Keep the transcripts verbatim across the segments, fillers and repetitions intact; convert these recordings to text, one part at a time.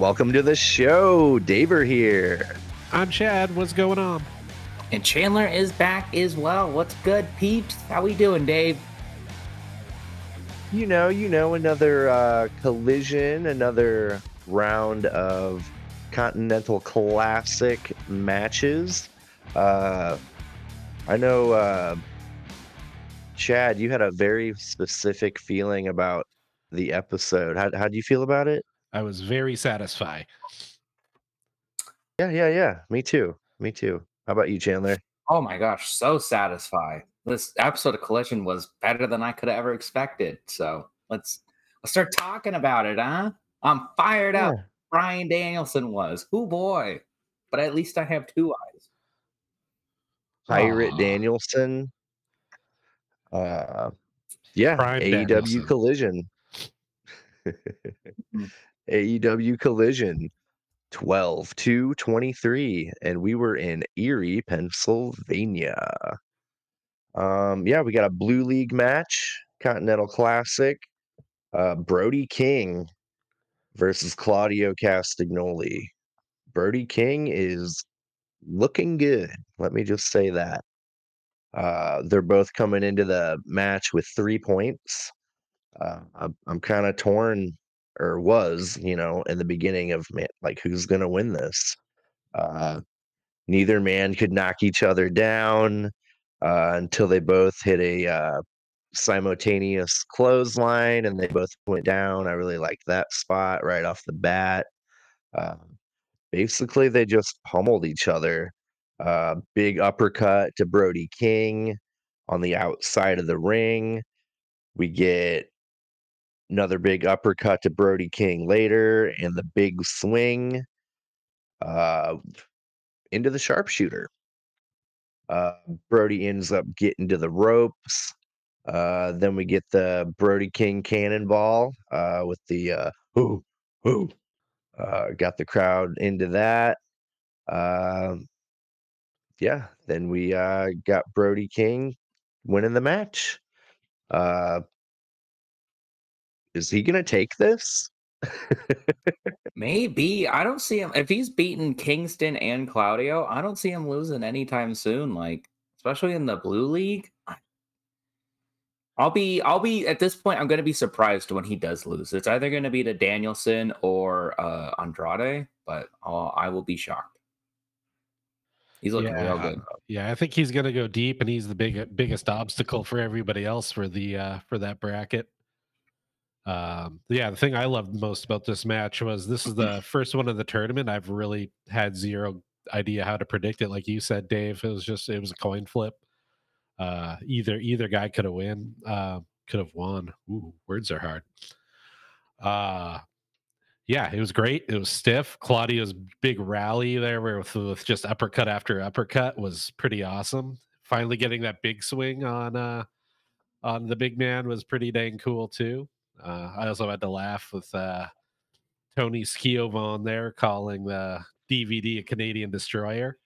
welcome to the show. Daver here. I'm Chad. What's going on? And Chandler is back as well. What's good, peeps? How we doing, Dave? You know, you know, another uh, collision, another round of Continental Classic matches. Uh, I know, uh, Chad, you had a very specific feeling about the episode. How how do you feel about it? I was very satisfied. Yeah, yeah, yeah. Me too. Me too. How about you, Chandler? Oh my gosh, so satisfied. This episode of Collision was better than I could have ever expected. So let's let's start talking about it, huh? I'm fired yeah. up. Brian Danielson was. Oh boy. But at least I have two eyes. Pirate Aww. Danielson. Uh yeah. Brian A E W Danielson. Collision. A E W Collision twelve to twenty-three, and we were in Erie, Pennsylvania. Um, yeah, we got a Blue League match, Continental Classic, uh, Brody King versus Claudio Castagnoli. Brody King is looking good. Let me just say that. Uh, they're both coming into the match with three points. Uh, I'm, I'm kind of torn, or was, you know, in the beginning of, man, like, who's going to win this? Uh, neither man could knock each other down uh, until they both hit a uh, simultaneous clothesline, and they both went down. I really liked that spot right off the bat. Uh, basically, they just pummeled each other. Uh, big uppercut to Brody King on the outside of the ring. We get another big uppercut to Brody King later, and the big swing uh, into the sharpshooter. Uh, Brody ends up getting to the ropes. Uh, then we get the Brody King cannonball uh, with the uh, whoo, whoo. Uh, got the crowd into that. Uh, yeah, then we uh, got Brody King winning the match. Uh, is he gonna take this? Maybe. I don't see him. If he's beaten Kingston and Claudio, I don't see him losing anytime soon. Like, especially in the Blue League. I'll be, I'll be at this point, I'm gonna be surprised when he does lose. It's either gonna be to Danielson or uh, Andrade, but I'll, I will be shocked. He's looking yeah, real good. Yeah, I think he's going to go deep, and he's the big, biggest obstacle for everybody else for the uh, for that bracket. Um, yeah, the thing I loved most about this match was this is the first one of the tournament. I've really had zero idea how to predict it. Like you said, Dave, it was just it was a coin flip. Uh, either either guy could have win, uh, could have won. Ooh, words are hard. Uh Yeah, it was great. It was stiff. Claudio's big rally there with, with just uppercut after uppercut was pretty awesome. Finally getting that big swing on uh, on the big man was pretty dang cool, too. Uh, I also had to laugh with uh, Tony Schiavone there calling the D V D a Canadian destroyer.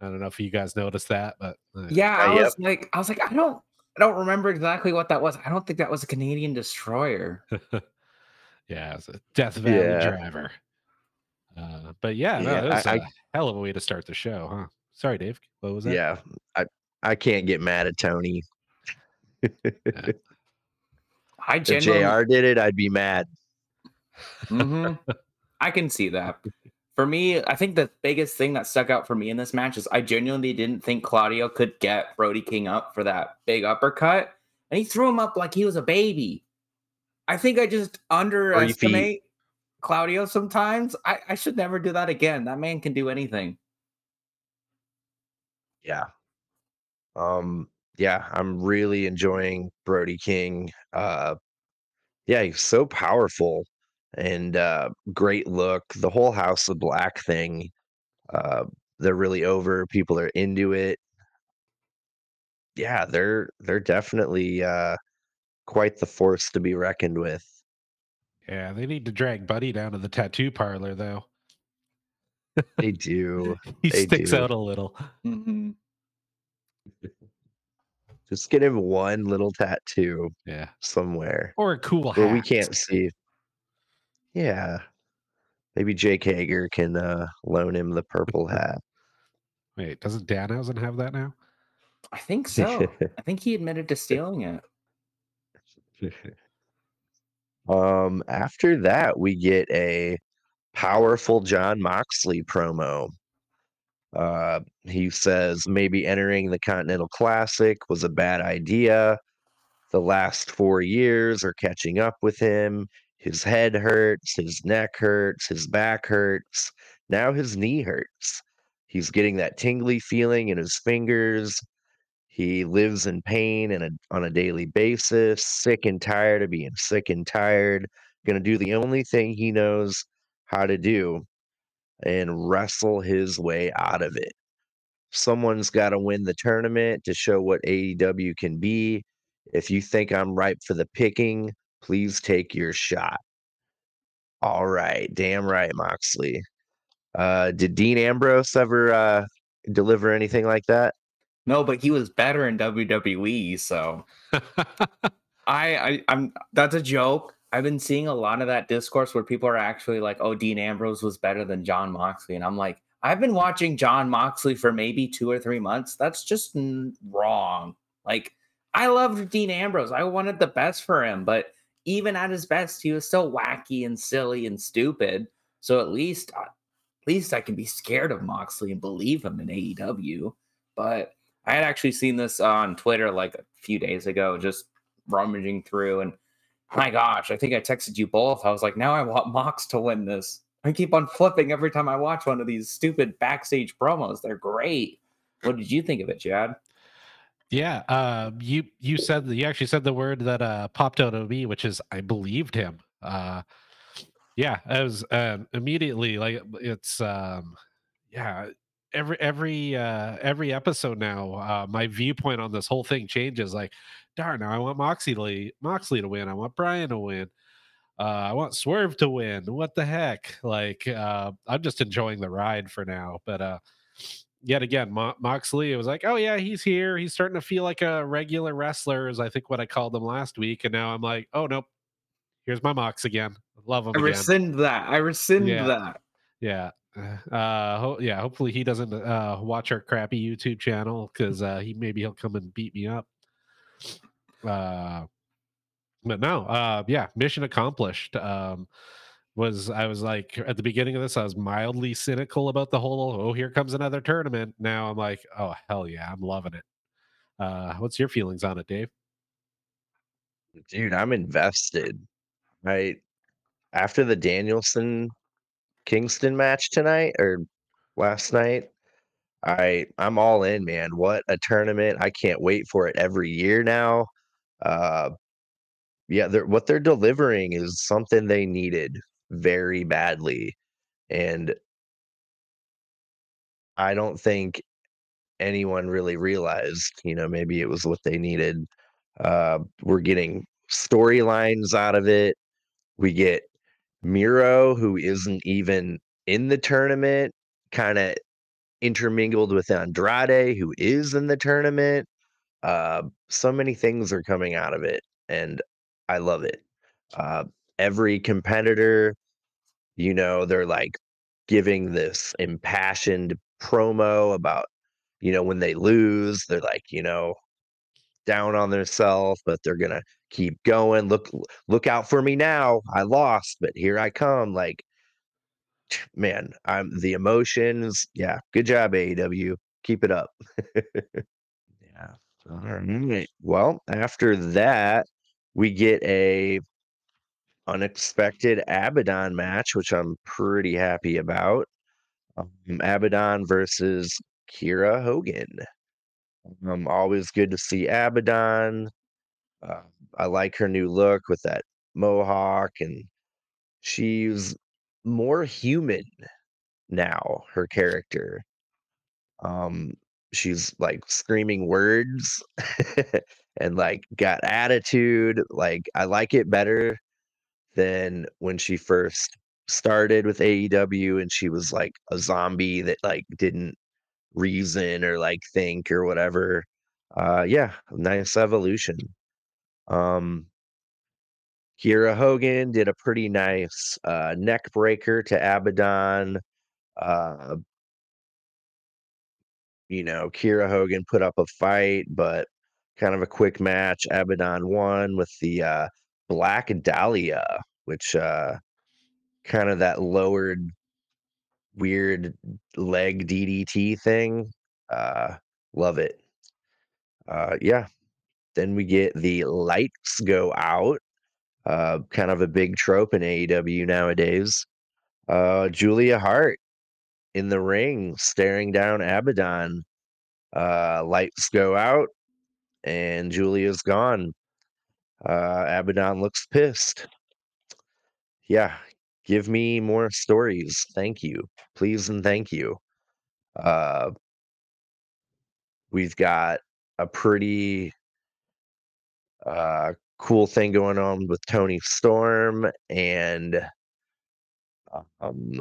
I don't know if you guys noticed that, but uh, yeah, I was yep. like, I was like, I don't, I don't remember exactly what that was. I don't think that was a Canadian destroyer. Yeah, it's a Death Valley yeah. driver. Uh, but yeah, no, yeah, it was I, a I, hell of a way to start the show, huh? Sorry, Dave. What was that? Yeah, I, I can't get mad at Tony. yeah. I genuinely... If J R did it, I'd be mad. Mm-hmm. I can see that. For me, I think the biggest thing that stuck out for me in this match is I genuinely didn't think Claudio could get Brody King up for that big uppercut. And he threw him up like he was a baby. I think I just underestimate Claudio sometimes. I, I should never do that again. That man can do anything. Yeah. Um, yeah, I'm really enjoying Brody King. Uh, yeah, he's so powerful and uh, great look. The whole House of Black thing, uh, they're really over. People are into it. Yeah, they're they're definitely... Uh, quite the force to be reckoned with. Yeah, they need to drag Buddy down to the tattoo parlor, though. They do. he they sticks do. out a little. Mm-hmm. Just get him one little tattoo yeah. somewhere. Or a cool hat. Where we can't see. Yeah. Maybe Jake Hager can uh, loan him the purple hat. Wait, doesn't Danhausen have that now? I think so. I think he admitted to stealing it. Um, after that, we get a powerful John Moxley promo. Uh, he says maybe entering the Continental Classic was a bad idea. The last four years are catching up with him. His head hurts, his neck hurts, his back hurts. Now his knee hurts. He's getting that tingly feeling in his fingers. He lives in pain and a, on a daily basis, sick and tired of being sick and tired. Going to do the only thing he knows how to do and wrestle his way out of it. Someone's got to win the tournament to show what A E W can be. If you think I'm ripe for the picking, please take your shot. All right. Damn right, Moxley. Uh, did Dean Ambrose ever uh, deliver anything like that? No, but he was better in W W E, so I, I, I'm. That's a joke. I've been seeing a lot of that discourse where people are actually like, "Oh, Dean Ambrose was better than John Moxley," and I'm like, I've been watching John Moxley for maybe two or three months. That's just n- wrong. Like, I loved Dean Ambrose. I wanted the best for him, but even at his best, he was still wacky and silly and stupid. So at least, at least I can be scared of Moxley and believe him in A E W, but. I had actually seen this on Twitter like a few days ago, just rummaging through. And my gosh, I think I texted you both. I was like, now I want Mox to win this. I keep on flipping every time I watch one of these stupid backstage promos. They're great. What did you think of it, Chad? Yeah, uh, you you said you actually said the word that uh, popped out of me, which is I believed him. Uh, yeah, I was um, immediately like, it's um, yeah. Every every uh, every episode now, uh, my viewpoint on this whole thing changes. Like, darn, now I want Moxley Moxley to win. I want Brian to win. Uh, I want Swerve to win. What the heck? Like, uh, I'm just enjoying the ride for now. But uh, yet again, Mo- Moxley, it was like, oh yeah, he's here. He's starting to feel like a regular wrestler, is I think what I called him last week. And now I'm like, oh nope, here's my Mox again. Love him. I again. rescind that. I rescind yeah. that. Yeah. uh ho- yeah hopefully he doesn't uh watch our crappy YouTube channel, because uh he maybe he'll come and beat me up, uh but no uh yeah mission accomplished. um was I was like, at the beginning of this I was mildly cynical about the whole, oh here comes another tournament. Now I'm like, oh hell yeah, I'm loving it. Uh what's your feelings on it, Dave? Dude, I'm invested. Right after the Danielson Kingston match tonight or last night, I I'm all in, man. What a tournament. I can't wait for it every year now. Uh yeah, they're, what they're delivering is something they needed very badly, and I don't think anyone really realized, you know, maybe it was what they needed. Uh we're getting storylines out of it. We get Miro, who isn't even in the tournament, kind of intermingled with Andrade, who is in the tournament. Uh, so many things are coming out of it, and I love it. Uh, every competitor, you know, they're like giving this impassioned promo about, you know, when they lose, they're like, you know, down on themselves, but they're going to keep going. Look, look out for me now. I lost, but here I come. Like, man, I'm the emotions. Yeah. Good job, A E W. Keep it up. Yeah. All right. Well, after that, we get a unexpected Abaddon match, which I'm pretty happy about. Um, Abaddon versus Kiera Hogan. Um, always good to see Abaddon. Uh, I like her new look with that mohawk, and she's more human now, her character. Um, she's like screaming words and like got attitude. Like, I like it better than when she first started with A E W and she was like a zombie that like didn't reason or like think or whatever. Uh yeah nice evolution. Um Kiera Hogan did a pretty nice uh, neck breaker to Abaddon. Uh, you know, Kiera Hogan put up a fight, but kind of a quick match. Abaddon won with the uh, Black Dahlia, which uh, kind of that lowered weird leg D D T thing. Uh, love it. Uh, yeah. Then we get the lights go out. Uh, kind of a big trope in A E W nowadays. Uh, Julia Hart in the ring staring down Abaddon. Uh, lights go out and Julia's gone. Uh, Abaddon looks pissed. Yeah, give me more stories. Thank you. Please and thank you. Uh, we've got a pretty uh, cool thing going on with Toni Storm and um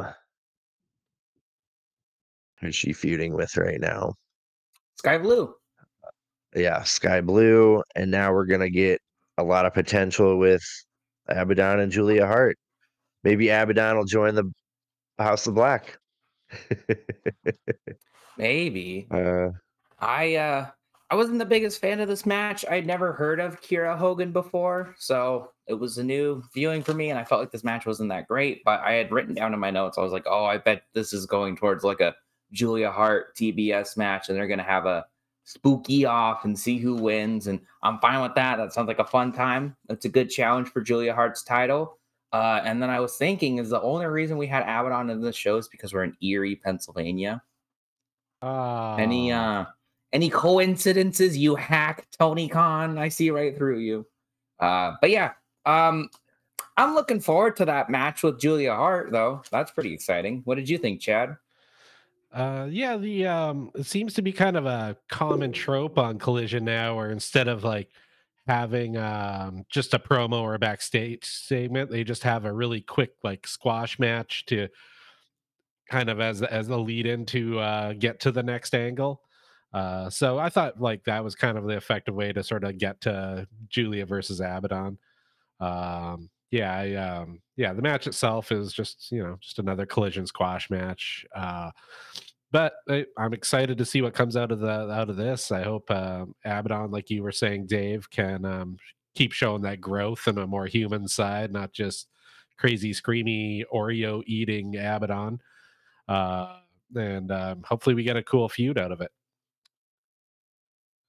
who's she feuding with right now? Skye Blue. Yeah, Skye Blue. And now we're gonna get a lot of potential with Abaddon and Julia Hart. Maybe Abaddon will join the House of Black. Maybe. Uh, I uh I wasn't the biggest fan of this match. I'd never heard of Kiera Hogan before, so it was a new viewing for me, and I felt like this match wasn't that great, but I had written down in my notes, I was like, oh, I bet this is going towards like a Julia Hart T B S match, and they're going to have a spooky off and see who wins, and I'm fine with that. That sounds like a fun time. It's a good challenge for Julia Hart's title. Uh, and then I was thinking, is the only reason we had Abaddon in this show is because we're in Erie, Pennsylvania. Uh... Any... uh Any coincidences, you hack, Tony Khan? I see right through you. Uh, but yeah, um, I'm looking forward to that match with Julia Hart, though. That's pretty exciting. What did you think, Chad? Uh, yeah, the um, it seems to be kind of a common trope on Collision now, where instead of like having um, just a promo or a backstage statement, they just have a really quick like squash match to kind of as as a lead in to uh, get to the next angle. Uh, so I thought like that was kind of the effective way to sort of get to Julia versus Abaddon. Um, yeah, I, um, yeah, the match itself is just, you know, just another collision squash match. Uh, but I, I'm excited to see what comes out of the, out of this. I hope, um, uh, Abaddon, like you were saying, Dave, can, um, keep showing that growth and a more human side, not just crazy, screamy Oreo eating Abaddon. Uh, and, um, hopefully we get a cool feud out of it.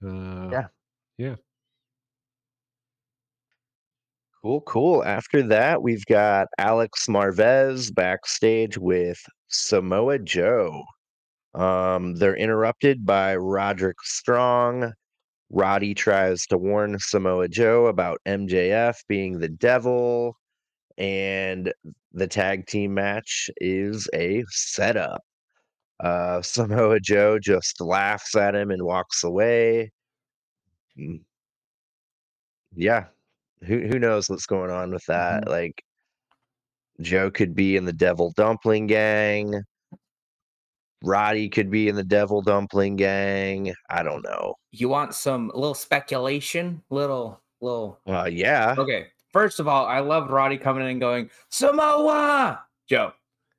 Uh, yeah. Yeah. Cool, cool. After that, we've got Alex Marvez backstage with Samoa Joe. Um, they're interrupted by Roderick Strong. Roddy tries to warn Samoa Joe about M J F being the devil, and the tag team match is a setup. Uh, Samoa Joe just laughs at him and walks away. Yeah. Who who knows what's going on with that? Mm-hmm. Like, Joe could be in the Devil Dumpling Gang. Roddy could be in the Devil Dumpling Gang. I don't know. You want some little speculation? Little, little. Uh, yeah. Okay. First of all, I love Roddy coming in and going, Samoa Joe.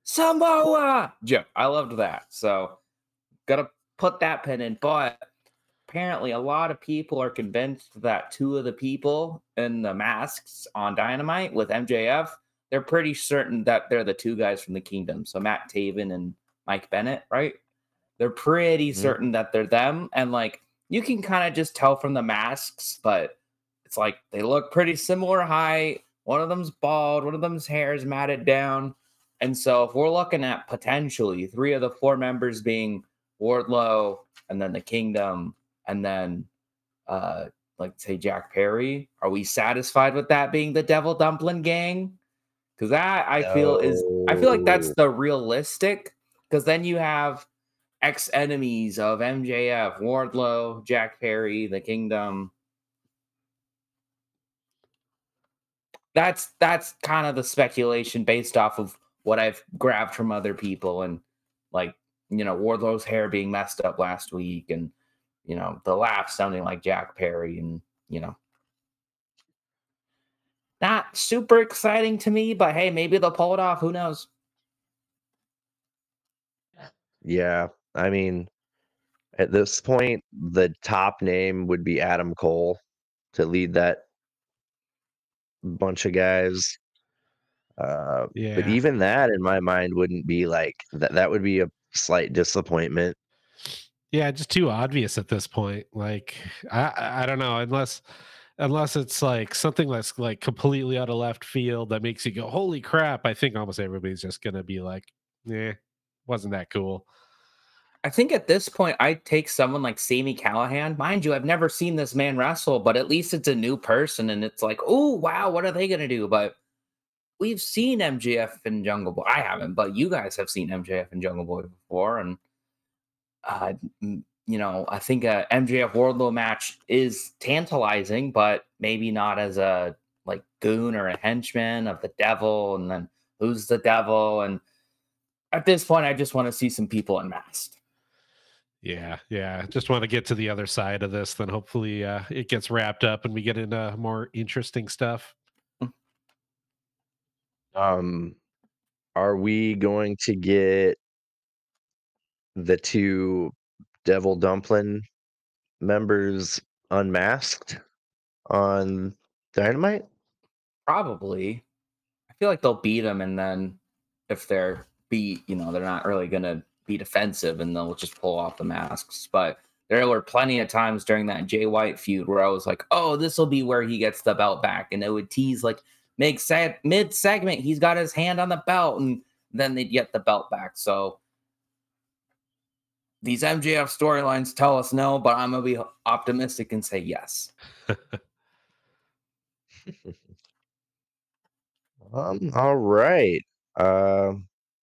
Samoa Joe. I loved that. So gotta put that pin in. But apparently a lot of people are convinced that two of the people in the masks on Dynamite with M J F, they're pretty certain that they're the two guys from the Kingdom. So Matt Taven and Mike Bennett, right? They're pretty mm-hmm. certain that they're them. And like you can kind of just tell from the masks, but it's like they look pretty similar height. One of them's bald, one of them's hair is matted down. And so if we're looking at potentially three of the four members being Wardlow and then the Kingdom and then, uh, like, say, Jack Perry, are we satisfied with that being the Devil Dumpling Gang? Because that, I no. feel, is – I feel like that's the realistic, because then you have ex-enemies of M J F, Wardlow, Jack Perry, the Kingdom. That's That's kind of the speculation based off of what I've grabbed from other people, and like, you know, Wardlow's hair being messed up last week, and, you know, the laugh sounding like Jack Perry, and, you know, Not super exciting to me, but hey, maybe they'll pull it off. Who knows? Yeah, I mean, at this point, the top name would be Adam Cole to lead that bunch of guys. Uh, yeah. But even that, in my mind, wouldn't be like that. That would be a slight disappointment. Yeah, just too obvious at this point. Like, I, I don't know, unless unless it's like something that's like completely out of left field that makes you go, holy crap. I think almost everybody's just going to be like, eh, wasn't that cool. I think at this point, I'd take someone like Sami Callihan. Mind you, I've never seen this man wrestle, but at least it's a new person. And it's like, oh, wow, what are they going to do? But we've seen M J F and Jungle Boy. I haven't, but you guys have seen M J F and Jungle Boy before. And Uh, you know, I think a M J F Wardlow match is tantalizing, but maybe not as a like goon or a henchman of the devil. And then who's the devil? And at this point, I just want to see some people unmasked. Yeah, yeah. Just want to get to the other side of this. Then hopefully uh, it gets wrapped up and we get into more interesting stuff. Um, are we going to get the two Devil Dumpling members unmasked on Dynamite? Probably. I feel like they'll beat them, and then if they're beat, you know, they're not really going to be defensive, and they'll just pull off the masks. But there were plenty of times during that Jay White feud where I was like, oh, this will be where he gets the belt back. And it would tease, like, make sad mid-segment, he's got his hand on the belt, and then they'd get the belt back. So these M J F storylines tell us no, but I'm going to be optimistic and say yes. um, all right. Uh,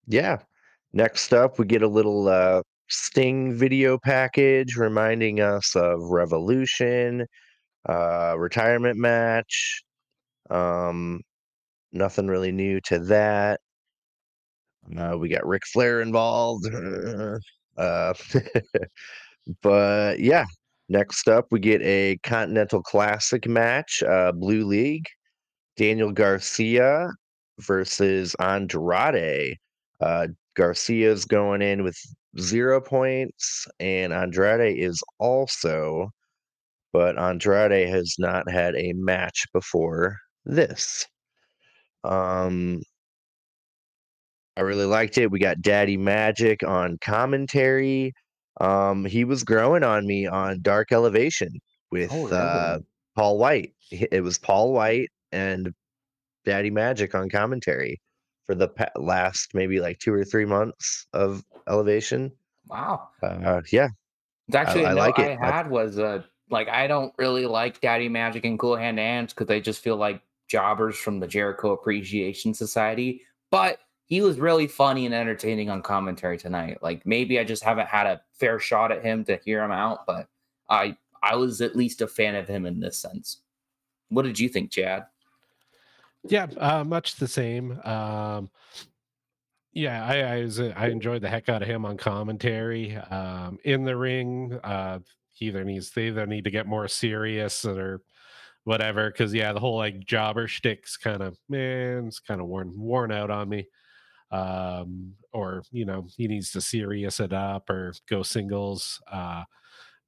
yeah. Next up, we get a little uh, Sting video package reminding us of Revolution, uh, retirement match. Um, nothing really new to that. Uh, we got Ric Flair involved. Uh, but yeah, next up we get a Continental Classic match, uh, Blue League, Daniel Garcia versus Andrade. Uh, Garcia's going in with zero points, and Andrade is also, but Andrade has not had a match before this. Um, I really liked it. We got Daddy Magic on commentary. Um, he was growing on me on Dark Elevation with oh, uh, Paul White. It was Paul White and Daddy Magic on commentary for the pa- last maybe like two or three months of Elevation. Wow. Uh, yeah. It's actually, I, I, like it. I had was uh, like, I don't really like Daddy Magic and Cool Hand Ants because they just feel like jobbers from the Jericho Appreciation Society. But he was really funny and entertaining on commentary tonight. Like, maybe I just haven't had a fair shot at him to hear him out, but I I was at least a fan of him in this sense. What did you think, Chad? Yeah, uh, much the same. Um, yeah, I I, was, I enjoyed the heck out of him on commentary. Um, in the ring, uh, he either needs they either need to get more serious or whatever, because yeah, the whole like jobber shtick's kind of man, it's kind of worn worn out on me. Um, or, you know, he needs to serious it up or go singles. Uh,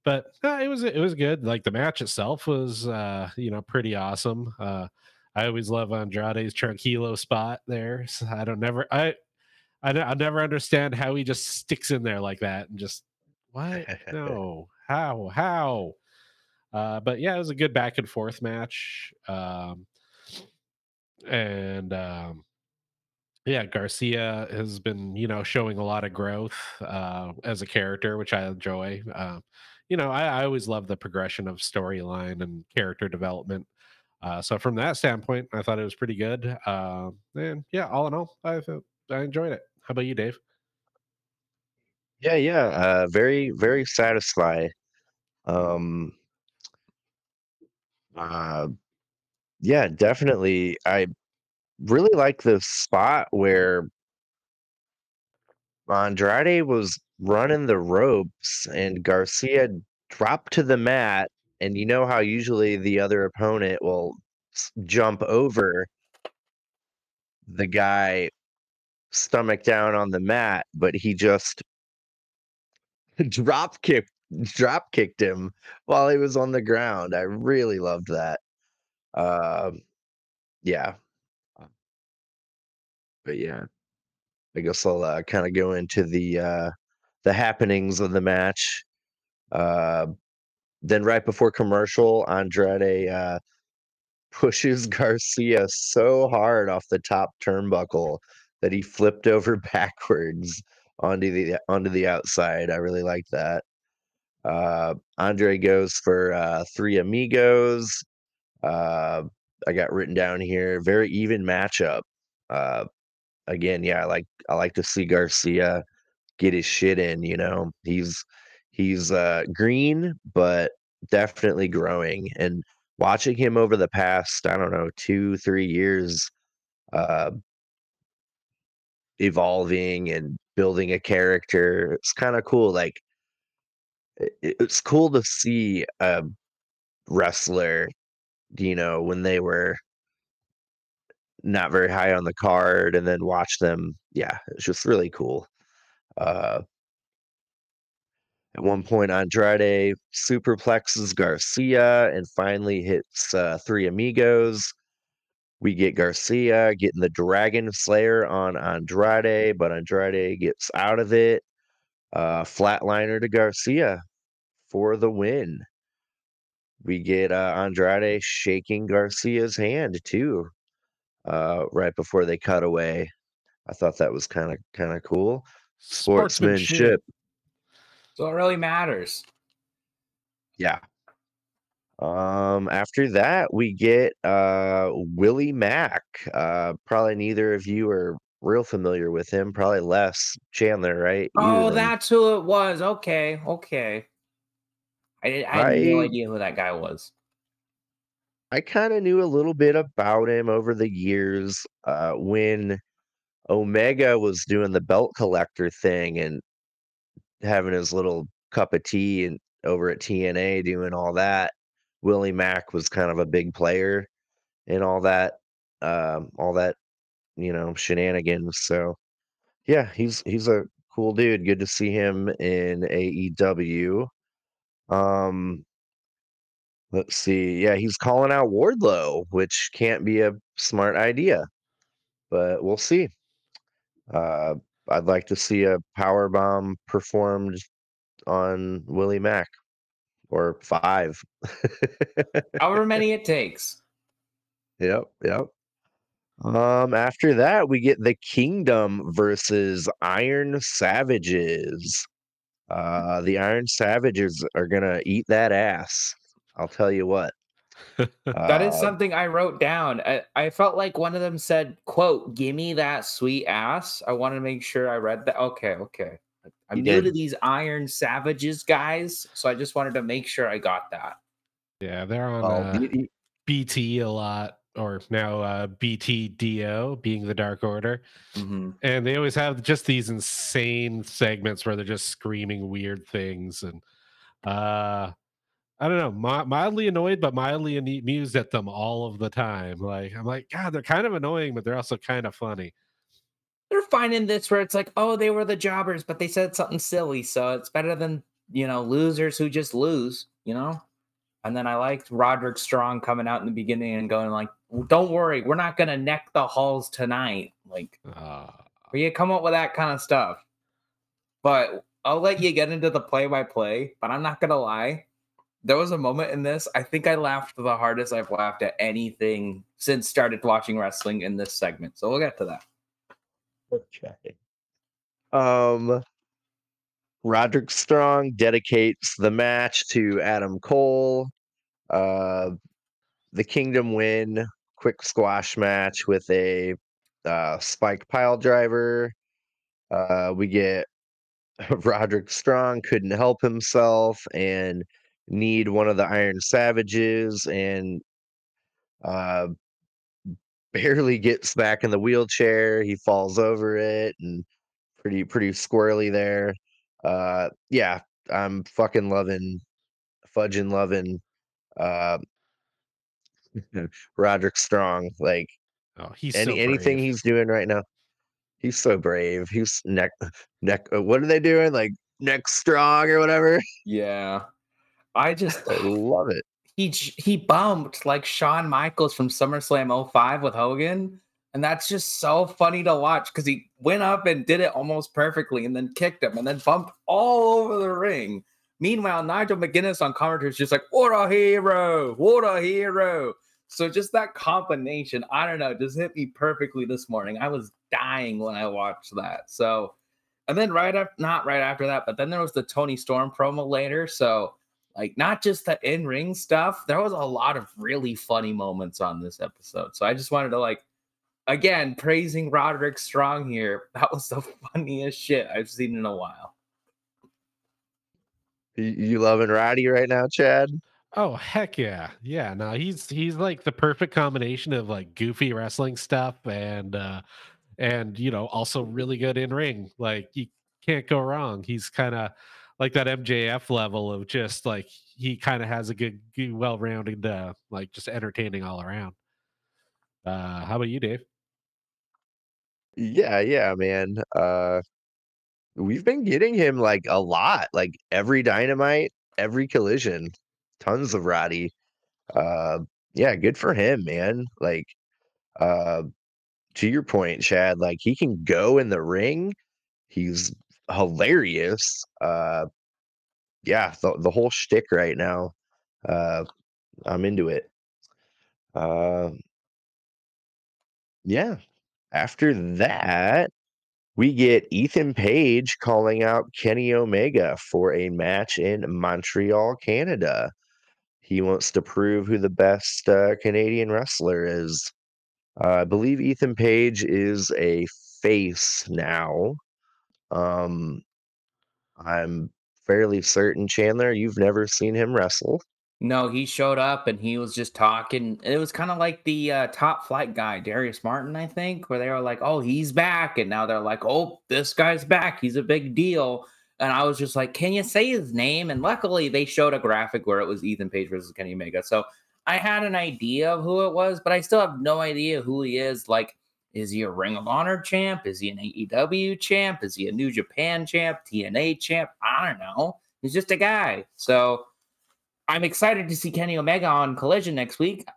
but no, it was, it was good. Like, the match itself was, uh, you know, pretty awesome. Uh, I always love Andrade's Tranquilo spot there. So I don't never, I, I, I never understand how he just sticks in there like that and just, what? No, how, how, uh, but yeah, it was a good back and forth match. Um, and, um, Yeah, Garcia has been, you know, showing a lot of growth uh, as a character, which I enjoy. Uh, you know, I, I always love the progression of storyline and character development. Uh, so from that standpoint, I thought it was pretty good. Uh, and yeah, all in all, I I enjoyed it. How about you, Dave? Yeah, yeah, uh, very, very satisfied. Um, uh, yeah, definitely. I really like the spot where Andrade was running the ropes and Garcia dropped to the mat, and you know how usually the other opponent will jump over the guy stomach down on the mat, but he just drop kicked drop kicked him while he was on the ground. I really loved that. Um, yeah, but yeah, I guess I'll uh, kind of go into the uh, the happenings of the match. Uh, then right before commercial, Andrade uh, pushes Garcia so hard off the top turnbuckle that he flipped over backwards onto the onto the outside. I really liked that. Uh, Andre goes for uh, three amigos. Uh, I got written down here. Very even matchup. Uh, again, yeah, I like I like to see Garcia get his shit in. You know, he's he's uh, green, but definitely growing. And watching him over the past, I don't know, two, three years. Uh, evolving and building a character, it's kind of cool. Like it, it's cool to see a wrestler, you know, when they were not very high on the card and then watch them. Yeah, it's just really cool. Uh at one point, Andrade superplexes Garcia and finally hits uh, three amigos. We get Garcia getting the Dragon Slayer on Andrade, but Andrade gets out of it. Uh, flatliner to Garcia for the win. We get uh, Andrade shaking Garcia's hand too, uh, right before they cut away. I thought that was kind of kind of cool. Sportsmanship. Sportsmanship. So it really matters. Yeah. Um, after that, we get uh, Willie Mack. Uh, probably neither of you are real familiar with him. Probably less. Chandler, right? Oh, you, that's who it was. Okay, okay. I, did, I, I had no idea who that guy was. I kind of knew a little bit about him over the years uh, when Omega was doing the belt collector thing and having his little cup of tea and over at T N A doing all that. Willie Mack was kind of a big player in all that, um, all that, you know, shenanigans. So, yeah, he's he's a cool dude. Good to see him in A E W. Um, let's see. Yeah, he's calling out Wardlow, which can't be a smart idea, but we'll see. Uh, I'd like to see a powerbomb performed on Willie Mack. Or five. However many it takes. Yep, yep. Um, after that, we get the Kingdom versus Iron Savages. Uh, the Iron Savages are going to eat that ass. I'll tell you what. uh, that is something I wrote down. I, I felt like one of them said, quote, give me that sweet ass. I want to make sure I read that. Okay, okay. I'm you new did. to these Iron Savages guys, so I just wanted to make sure I got that. Yeah, they're on oh, uh, B- BT a lot, or now uh, B T D O, being the Dark Order. Mm-hmm. And they always have just these insane segments where they're just screaming weird things. And uh, I don't know, mi- mildly annoyed, but mildly amused at them all of the time. Like, I'm like, God, they're kind of annoying, but they're also kind of funny. They're finding this where it's like, oh, they were the jobbers, but they said something silly. So it's better than, you know, losers who just lose, you know? And then I liked Roderick Strong coming out in the beginning and going like, don't worry, we're not going to neck the halls tonight. Like, uh, where you come up with that kind of stuff. But I'll let you get into the play-by-play, but I'm not going to lie. There was a moment in this, I think I laughed the hardest I've laughed at anything since started watching wrestling in this segment. So we'll get to that. Okay. Um, Roderick Strong dedicates the match to Adam Cole. Uh, the Kingdom win. Quick squash match with a uh, spike pile driver. Uh, we get Roderick Strong couldn't help himself and need one of the Iron Savages and uh barely gets back in the wheelchair. He falls over it and pretty, pretty squirrely there. Uh, yeah, I'm fucking loving, fudging loving uh, Roderick Strong, like, oh, he's any, so anything he's doing right now, he's so brave. He's neck neck. What are they doing? Like neck strong or whatever. Yeah, I just I love it. He he bumped like Shawn Michaels from SummerSlam oh five with Hogan, and that's just so funny to watch because he went up and did it almost perfectly, and then kicked him, and then bumped all over the ring. Meanwhile, Nigel McGuinness on commentary is just like, "What a hero! What a hero!" So just that combination, I don't know, just hit me perfectly this morning. I was dying when I watched that. So, and then right after, not right after that, but then there was the Toni Storm promo later. So, like, not just the in-ring stuff. There was a lot of really funny moments on this episode. So I just wanted to, like, again, praising Roderick Strong here. That was the funniest shit I've seen in a while. You loving Roddy right now, Chad? Oh, heck yeah. Yeah, no, he's he's like the perfect combination of like goofy wrestling stuff and, uh, and you know, also really good in-ring. Like, you can't go wrong. He's kind of like that M J F level of just like, he kind of has a good, good well-rounded, uh, like just entertaining all around. Uh, how about you, Dave? Yeah, yeah, man. Uh, we've been getting him like a lot, like every Dynamite, every Collision, tons of Roddy. Uh, yeah, good for him, man. Like, uh, to your point, Chad, like he can go in the ring. He's hilarious. Uh, yeah, the, the whole shtick right now. Uh, I'm into it. Uh, yeah. After that, we get Ethan Page calling out Kenny Omega for a match in Montreal, Canada. He wants to prove who the best uh, Canadian wrestler is. Uh, I believe Ethan Page is a face now. Um, I'm fairly certain, Chandler, you've never seen him wrestle. No, he showed up and he was just talking. It was kind of like the uh, Top Flight guy, Darius Martin, I think, where they were like, oh, he's back. And now they're like, oh, this guy's back. He's a big deal. And I was just like, can you say his name? And luckily they showed a graphic where it was Ethan Page versus Kenny Omega. So I had an idea of who it was, but I still have no idea who he is. Like, is he a Ring of Honor champ? Is he an A E W champ? Is he a New Japan champ? T N A champ? I don't know. He's just a guy. So I'm excited to see Kenny Omega on Collision next week.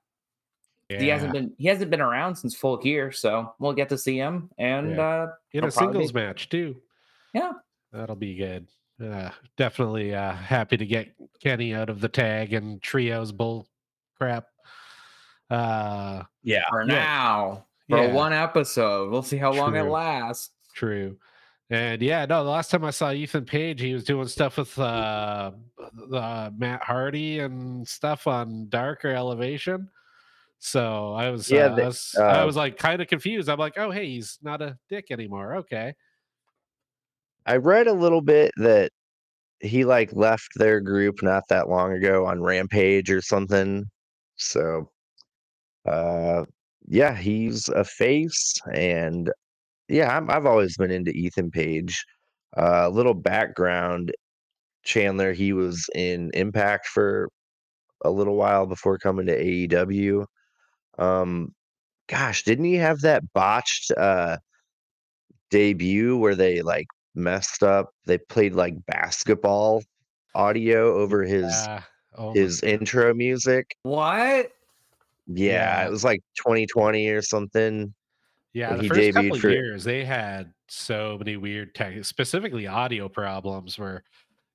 Yeah. He hasn't been he hasn't been around since Full Gear, so we'll get to see him. And yeah. uh, in a singles be... match too. Yeah, that'll be good. Uh, definitely uh, happy to get Kenny out of the tag and trios bull crap. Uh, yeah, for now, for yeah. one episode, we'll see how True. long it lasts. True. And yeah, no, the last time I saw Ethan Page, he was doing stuff with uh, uh, Matt Hardy and stuff on Dark or Elevation. So I was, yeah, uh, they, I, was uh, I was like kind of confused. I'm like, oh, hey, he's not a dick anymore. Okay. I read a little bit that he like left their group not that long ago on Rampage or something. So uh, yeah, he's a face. And yeah, I'm, I've always been into Ethan Page. A uh, little background, Chandler, he was in Impact for a little while before coming to A E W. Um, gosh, didn't he have that botched uh, debut where they like messed up? They played like basketball audio over his uh, oh his intro music. What? Yeah, yeah, it was like twenty twenty or something. Yeah, the he first couple of for... years, they had so many weird tech, specifically audio problems where,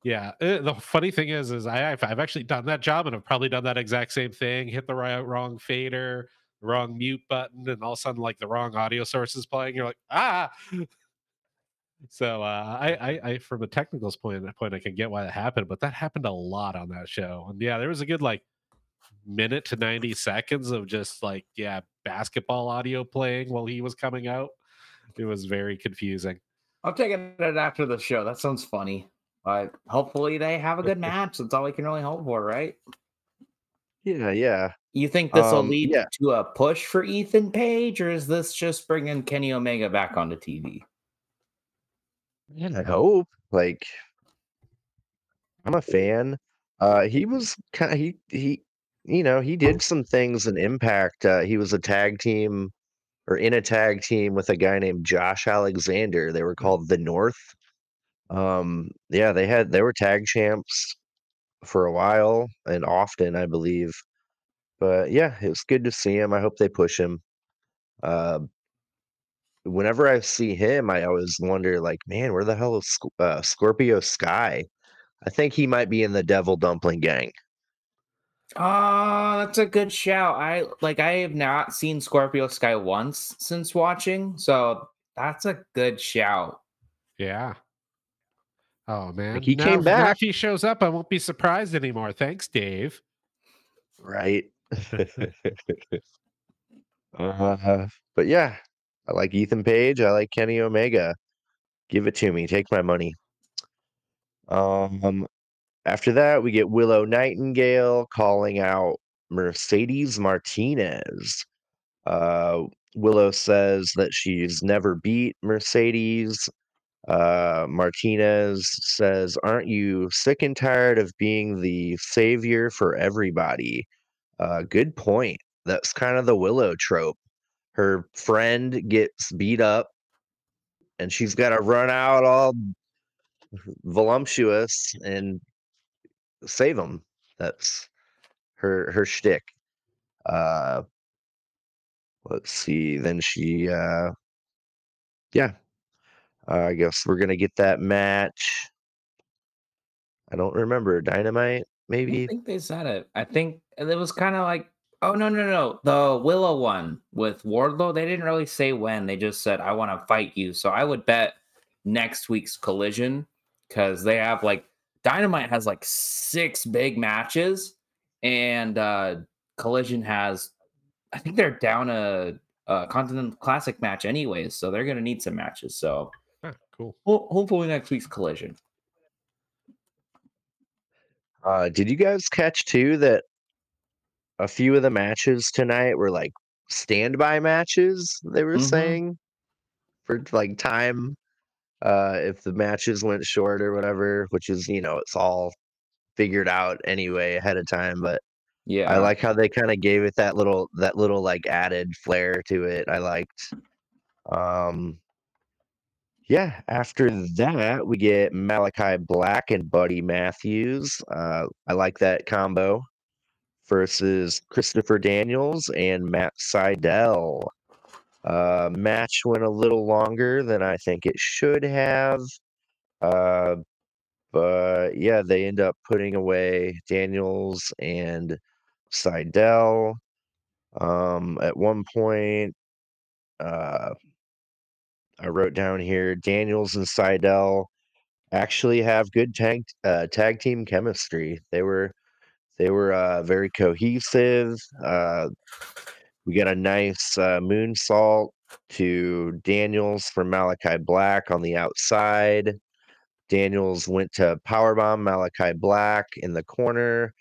yeah, it, the funny thing is, is I, I've actually done that job and I've probably done that exact same thing, hit the right, wrong fader, wrong mute button, and all of a sudden, like, the wrong audio source is playing. You're like, ah! So, uh, I, I, I, from a technical point, point, I can get why that happened, but that happened a lot on that show. And, yeah, there was a good, like, minute to ninety seconds of just like yeah basketball audio playing while he was coming out. It was very confusing. I'm taking it after the show. That sounds funny, but hopefully they have a good match. That's all we can really hope for, right? Yeah, yeah. You think this will um, lead yeah. to a push for Ethan Page, or is this just bringing Kenny Omega back onto T V? And I hope. Like, I'm a fan. Uh, he was kind of he he. you know, he did some things in Impact. Uh, he was a tag team or in a tag team with a guy named Josh Alexander. They were called the North. Um, yeah, they had they were tag champs for a while and often, I believe. But yeah, it was good to see him. I hope they push him. Uh, whenever I see him, I always wonder, like, man, where the hell is Sc- uh, Scorpio Sky? I think he might be in the Devil Dumpling Gang. Oh, that's a good shout. I like I have not seen Scorpio Sky once since watching, so that's a good shout. Yeah. Oh man. Like he now, came back. If he shows up, I won't be surprised anymore. Thanks, Dave. Right. uh, but yeah, I like Ethan Page. I like Kenny Omega. Give it to me. Take my money. Um After that, we get Willow Nightingale calling out Mercedes Martinez. Uh, Willow says that she's never beat Mercedes. Uh, Martinez says, aren't you sick and tired of being the savior for everybody? Uh, good point. That's kind of the Willow trope. Her friend gets beat up, and she's got to run out all voluptuous and save them. That's her her shtick. Uh, let's see. Then she, uh, yeah. Uh, I guess we're gonna get that match. I don't remember. Dynamite, maybe. I think they said it. I think it was kind of like, oh no no no, the Willow one with Wardlow. They didn't really say when. They just said, I want to fight you. So I would bet next week's Collision, because they have like. Dynamite has like six big matches, and uh, Collision has, I think they're down a, a Continental Classic match anyways, so they're going to need some matches. So ah, cool. Ho- hopefully next week's Collision. Uh, did you guys catch, too, that a few of the matches tonight were like standby matches, they were mm-hmm. saying, for like time? Uh, if the matches went short or whatever, which is, you know, it's all figured out anyway ahead of time. But yeah, I like how they kind of gave it that little, that little like added flair to it. I liked. Um, yeah. After that, we get Malakai Black and Buddy Matthews. Uh, I like that combo versus Christopher Daniels and Matt Sydal. Uh, match went a little longer than I think it should have. Uh, but yeah, they end up putting away Daniels and Sydal. Um, at one point, uh, I wrote down here, Daniels and Sydal actually have good tag, uh, tag team chemistry. They were, they were, uh, very cohesive. Uh, We got a nice uh, moonsault to Daniels from Malakai Black on the outside. Daniels went to powerbomb Malakai Black in the corner,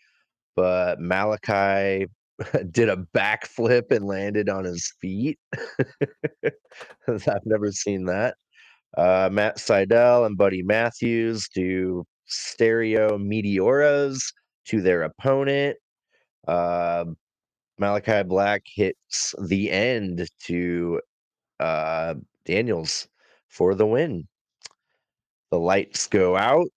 but Malakai did a backflip and landed on his feet. I've never seen that. Uh, Matt Sydal and Buddy Matthews do stereo meteoras to their opponent. Uh, Malakai Black hits the end to uh, Daniels for the win. The lights go out.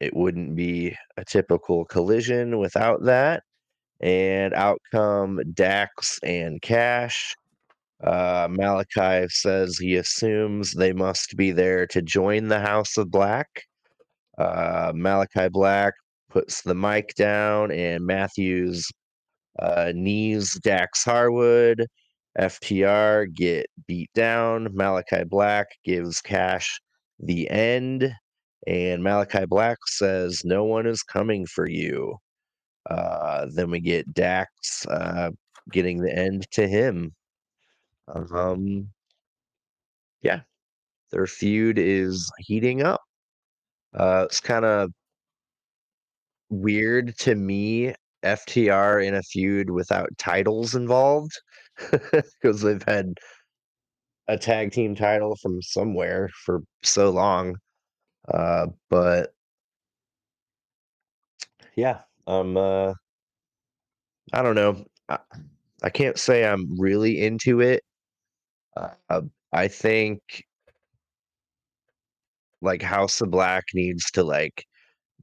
It wouldn't be a typical Collision without that. And out come Dax and Cash. Uh, Malakai says he assumes they must be there to join the House of Black. Uh, Malakai Black puts the mic down, and Matthews Uh, knees Dax Harwood. F T R get beat down. Malakai Black gives Cash the end, and Malakai Black says, no one is coming for you. Uh, then we get Dax uh, getting the end to him. Um, yeah, their feud is heating up. Uh, it's kind of weird to me, F T R in a feud without titles involved, because they've had a tag team title from somewhere for so long. Uh, but yeah, I'm uh, I don't know. I, I can't say I'm really into it. Uh, I think like House of Black needs to like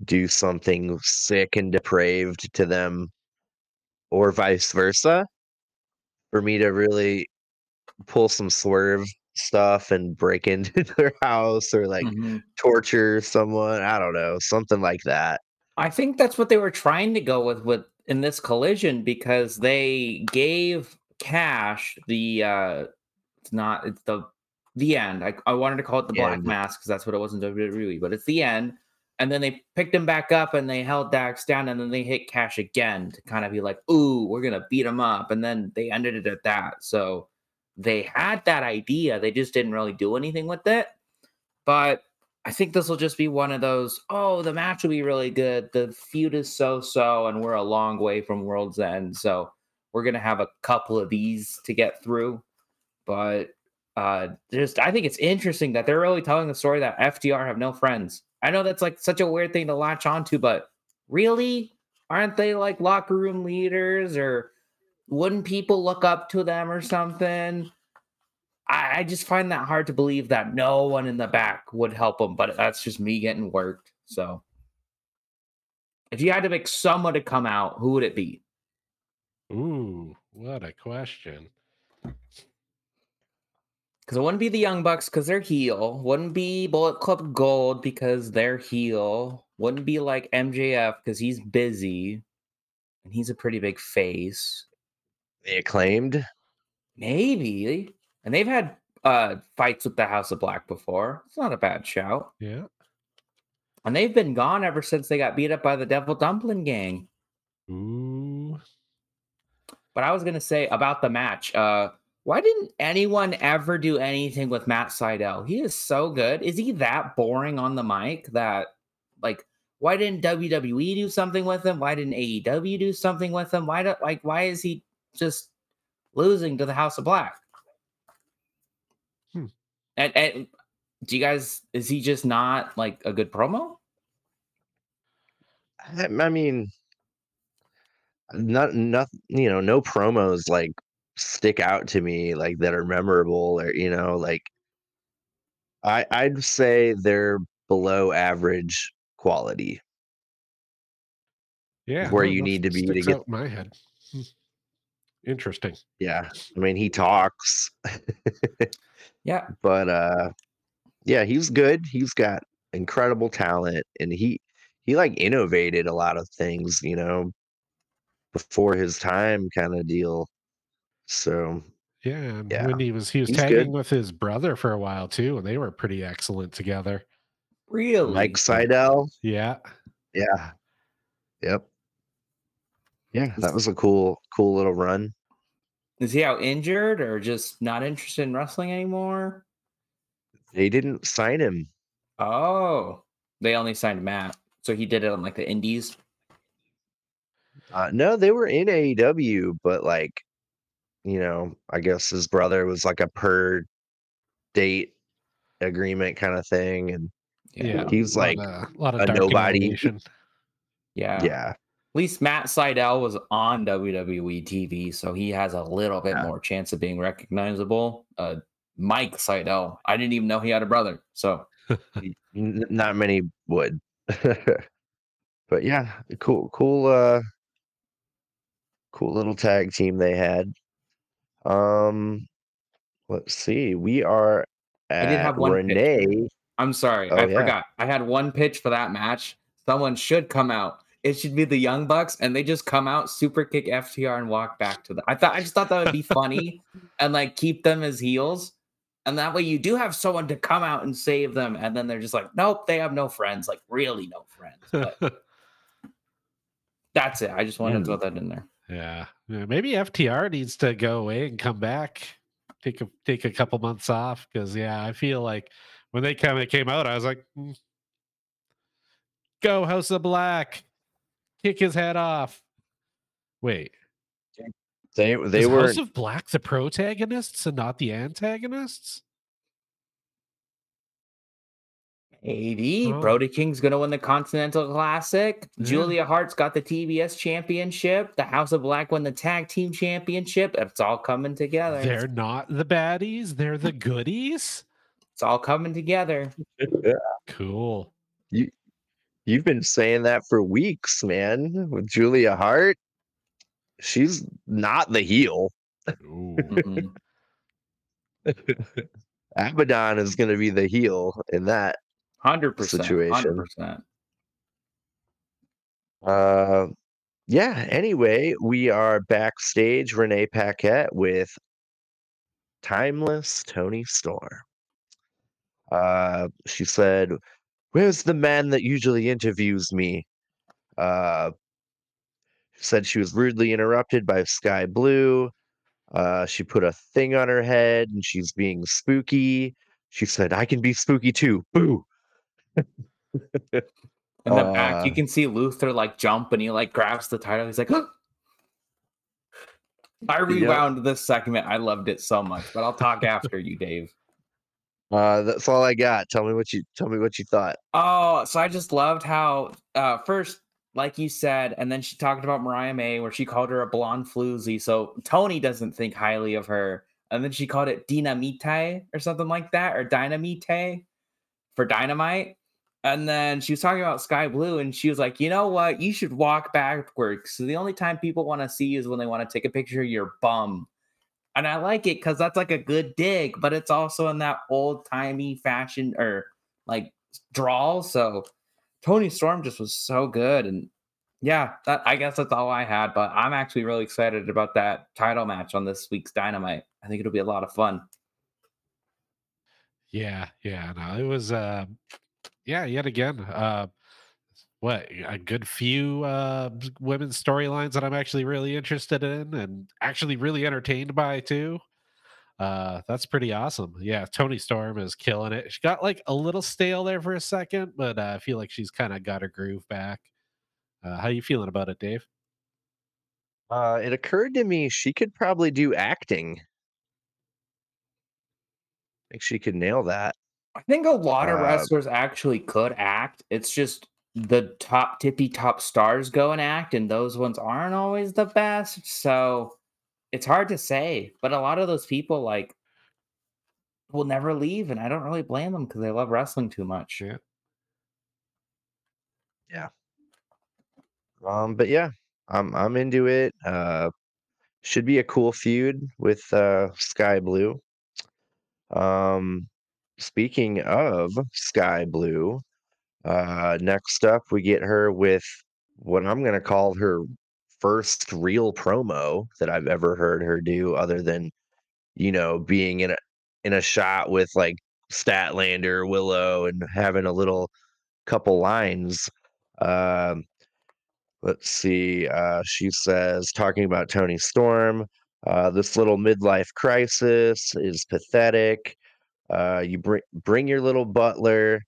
do something sick and depraved to them, or vice versa, for me to really pull some swerve stuff and break into their house or like mm-hmm. torture someone. I don't know, something like that. I think that's what they were trying to go with with in this collision, because they gave Cash the uh it's not it's the the end. I, I wanted to call it the yeah. Black Mask because that's what it was in W W E, but it's the end. And then they picked him back up and they held Dax down, and then they hit Cash again to kind of be like, ooh, we're gonna beat him up. And then they ended it at that. So they had that idea. They just didn't really do anything with it. But I think this will just be one of those, oh, the match will be really good. The feud is so-so, and we're a long way from World's End. So we're going to have a couple of these to get through. But uh, just I think it's interesting that they're really telling the story that F D R have no friends. I know that's like such a weird thing to latch onto, but really? Aren't they like locker room leaders, or wouldn't people look up to them or something? I, I just find that hard to believe that no one in the back would help them, but that's just me getting worked. So if you had to pick someone to come out, who would it be? Ooh, what a question. Because it wouldn't be the Young Bucks because they're heel. Wouldn't be Bullet Club Gold because they're heel. Wouldn't be like M J F because he's busy and he's a pretty big face. They Acclaimed? Maybe. And they've had uh, fights with the House of Black before. It's not a bad shout. Yeah. And they've been gone ever since they got beat up by the Devil Dumpling Gang. Ooh. But I was going to say about the match, uh, why didn't anyone ever do anything with Matt Sydal? He is so good. Is he that boring on the mic that, like, why didn't W W E do something with him? Why didn't A E W do something with him? Why do, like, why is he just losing to the House of Black? Hmm. And, and do you guys, is he just not like a good promo? I, I mean, not, not, you know, no promos like stick out to me like that are memorable, or, you know, like I, I'd say they're below average quality. Yeah, where you need to be to get my head. Interesting. Yeah, I mean, he talks. Yeah, but uh, yeah, he's good. He's got incredible talent, and he he like innovated a lot of things, you know, before his time, kind of deal. So yeah, yeah. when he was he was he's tagging good. with his brother for a while too, and they were pretty excellent together. Really? Mike Sydal. Yeah. Yeah. Yep. Yeah, that was a cool, cool little run. Is he out injured or just not interested in wrestling anymore? They didn't sign him. Oh, they only signed Matt. So he did it on like the indies. Uh, no, they were in A E W, but like, you know, I guess his brother was like a per date agreement kind of thing. And yeah, he's like a, lot of, a, lot of a nobody. Yeah. Yeah. At least Matt Sydal was on W W E T V, so he has a little bit yeah. more chance of being recognizable. Uh, Mike Sydal, I didn't even know he had a brother, so not many would. But yeah, cool, cool, uh, cool little tag team they had. Um, let's see, we are at I did have one Renee. Pitch. I'm sorry, oh, I yeah. forgot. I had one pitch for that match. Someone should come out. It should be the Young Bucks, and they just come out, super kick F T R, and walk back to them. I thought I just thought that would be funny, and like keep them as heels, and that way you do have someone to come out and save them, and then they're just like, nope, they have no friends, like really no friends. But that's it. I just wanted mm. to throw that in there. Yeah, yeah, maybe F T R needs to go away and come back, take a take a couple months off, because yeah, I feel like when they kind of came out, I was like, mm, go House of Black. Kick his head off. Wait, they they Is were House of Black the protagonists and not the antagonists. A D, oh. Brody King's going to win the Continental Classic. Yeah. Julia Hart's got the T B S Championship. The House of Black won the Tag Team Championship. It's all coming together. They're not the baddies. They're the goodies. It's all coming together. Yeah. Cool. You, you've been saying that for weeks, man. With Julia Hart, she's not the heel. Ooh. Abaddon is going to be the heel in that. one hundred percent situation. one hundred percent. Uh, yeah, anyway, we are backstage, Renee Paquette with Timeless Toni Storm. Uh, she said, "Where's the man that usually interviews me?" Uh, said she was rudely interrupted by Skye Blue. Uh, she put a thing on her head and she's being spooky. She said, "I can be spooky too. Boo." In the uh, back, you can see Luther like jump and he like grabs the title. He's like, "Huh!" I rewound yep. this segment. I loved it so much, but I'll talk after you, Dave. Uh, that's all I got. Tell me what you tell me what you thought. Oh, so I just loved how uh, first, like you said, and then she talked about Mariah May, where she called her a blonde floozy. So Toni doesn't think highly of her, and then she called it Dynamite or something like that, or Dynamite for Dynamite. And then she was talking about Skye Blue, and she was like, "You know what? You should walk backwards. So the only time people want to see you is when they want to take a picture of your bum." And I like it because that's like a good dig, but it's also in that old timey fashion or like drawl. So Toni Storm just was so good. And yeah, that, I guess that's all I had, but I'm actually really excited about that title match on this week's Dynamite. I think it'll be a lot of fun. Yeah. Yeah. No, it was, uh, yeah, yet again, uh, what a good few uh, women's storylines that I'm actually really interested in and actually really entertained by too. Uh, that's pretty awesome. Yeah, Toni Storm is killing it. She got like a little stale there for a second, but uh, I feel like she's kind of got her groove back. Uh, how you feeling about it, Dave? Uh, it occurred to me she could probably do acting. I think she could nail that. I think a lot of wrestlers uh, actually could act. It's just the top tippy top stars go and act, and those ones aren't always the best. So it's hard to say, but a lot of those people like will never leave. And I don't really blame them because they love wrestling too much. Yeah. Yeah. Um, but yeah, I'm, I'm into it. Uh, should be a cool feud with uh, Skye Blue. Um, Speaking of Skye Blue, uh, next up we get her with what I'm going to call her first real promo that I've ever heard her do, other than, you know, being in a in a shot with like Statlander, Willow, and having a little couple lines. Um, let's see. Uh, she says, talking about Toni Storm, uh, "This little midlife crisis is pathetic. Uh, you bring bring your little butler,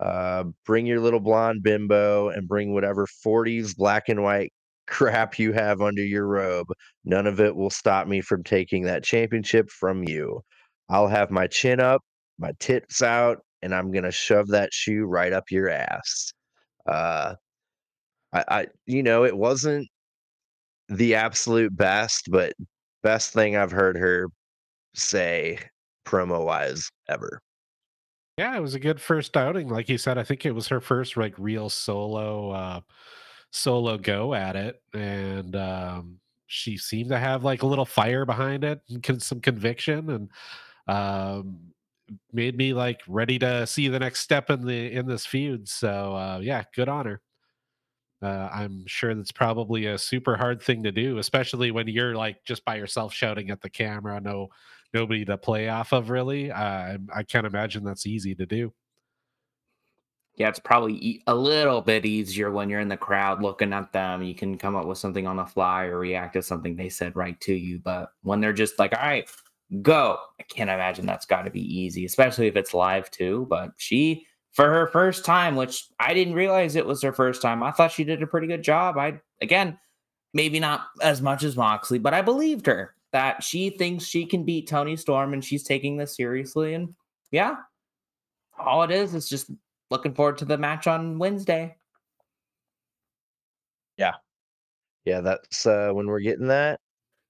uh, bring your little blonde bimbo, and bring whatever forties black and white crap you have under your robe. None of it will stop me from taking that championship from you. I'll have my chin up, my tits out, and I'm gonna shove that shoe right up your ass." Uh, I, I you know, it wasn't the absolute best, but best thing I've heard her say promo wise ever. Yeah, it was a good first outing. Like you said, I think it was her first like real solo uh solo go at it, and um she seemed to have like a little fire behind it and some conviction, and um made me like ready to see the next step in the in this feud. So uh yeah, good on her. Uh, I'm sure that's probably a super hard thing to do, especially when you're like just by yourself shouting at the camera, no nobody to play off of really. Uh, I can't imagine that's easy to do. Yeah, it's probably e- a little bit easier when you're in the crowd looking at them. You can come up with something on the fly or react to something they said right to you. But when they're just like, "All right, go," I can't imagine that's got to be easy, especially if it's live too. But she, for her first time, which I didn't realize it was her first time, I thought she did a pretty good job. I, again, maybe not as much as Moxley, but I believed her that she thinks she can beat Toni Storm and she's taking this seriously. And yeah, all it is is just looking forward to the match on Wednesday. Yeah. Yeah, that's uh, when we're getting that.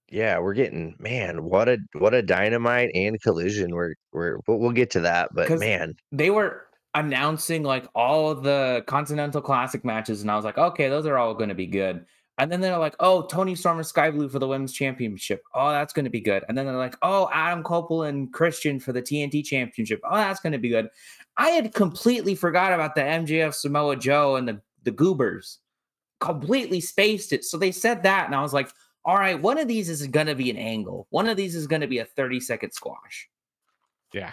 Yeah, we're getting, man, what a what a Dynamite and Collision. We're we're we'll get to that, but man, they were announcing like all of the Continental Classic matches, and I was like, okay, those are all going to be good. And then they're like, oh, Toni Storm and Skye Blue for the Women's Championship. Oh, that's going to be good. And then they're like, oh, Adam Copel and Christian for the T N T Championship. Oh, that's going to be good. I had completely forgot about the M J F, Samoa Joe, and the, the Goobers. Completely spaced it. So they said that, and I was like, all right, one of these is going to be an angle. One of these is going to be a thirty-second squash. Yeah.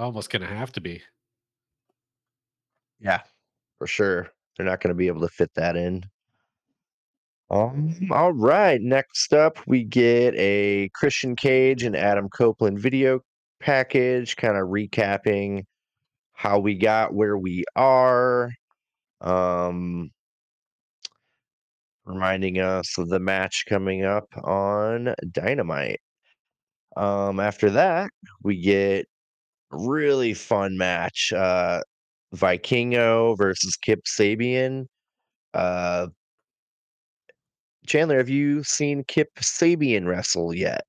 Almost going to have to be. Yeah, for sure. They're not going to be able to fit that in. Um, all right, next up we get a Christian Cage and Adam Copeland video package, kind of recapping how we got where we are, um, reminding us of the match coming up on Dynamite. Um, after that, we get a really fun match, uh, Vikingo versus Kip Sabian. Uh, Chandler, have you seen Kip Sabian wrestle yet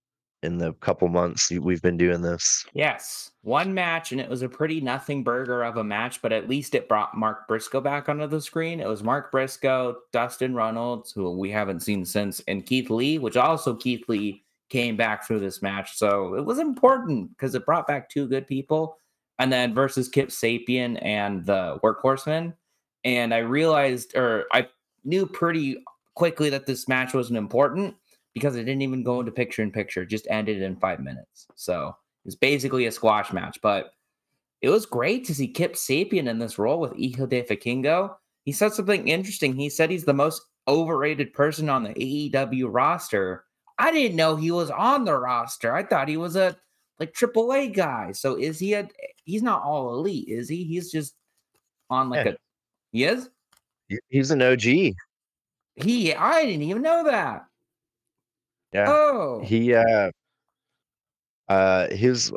in the couple months we've been doing this? Yes. One match, and it was a pretty nothing burger of a match, but at least it brought Mark Briscoe back onto the screen. It was Mark Briscoe, Dustin Runnels, who we haven't seen since, and Keith Lee, which also Keith Lee came back through this match. So it was important because it brought back two good people. And then versus Kip Sabian and the Workhorseman. And I realized, or I knew pretty quickly that this match wasn't important because it didn't even go into picture in picture. It just ended in five minutes. So it's basically a squash match, but it was great to see Kip Sabian in this role with Hijo de Vikingo. He said something interesting. He said he's the most overrated person on the A E W roster. I didn't know he was on the roster. I thought he was a like triple A guy. So is he a, he's not all elite, is he? He's just on like yeah. a, he is? He's an O G. He, I didn't even know that. Yeah. Oh. He, uh, uh, his,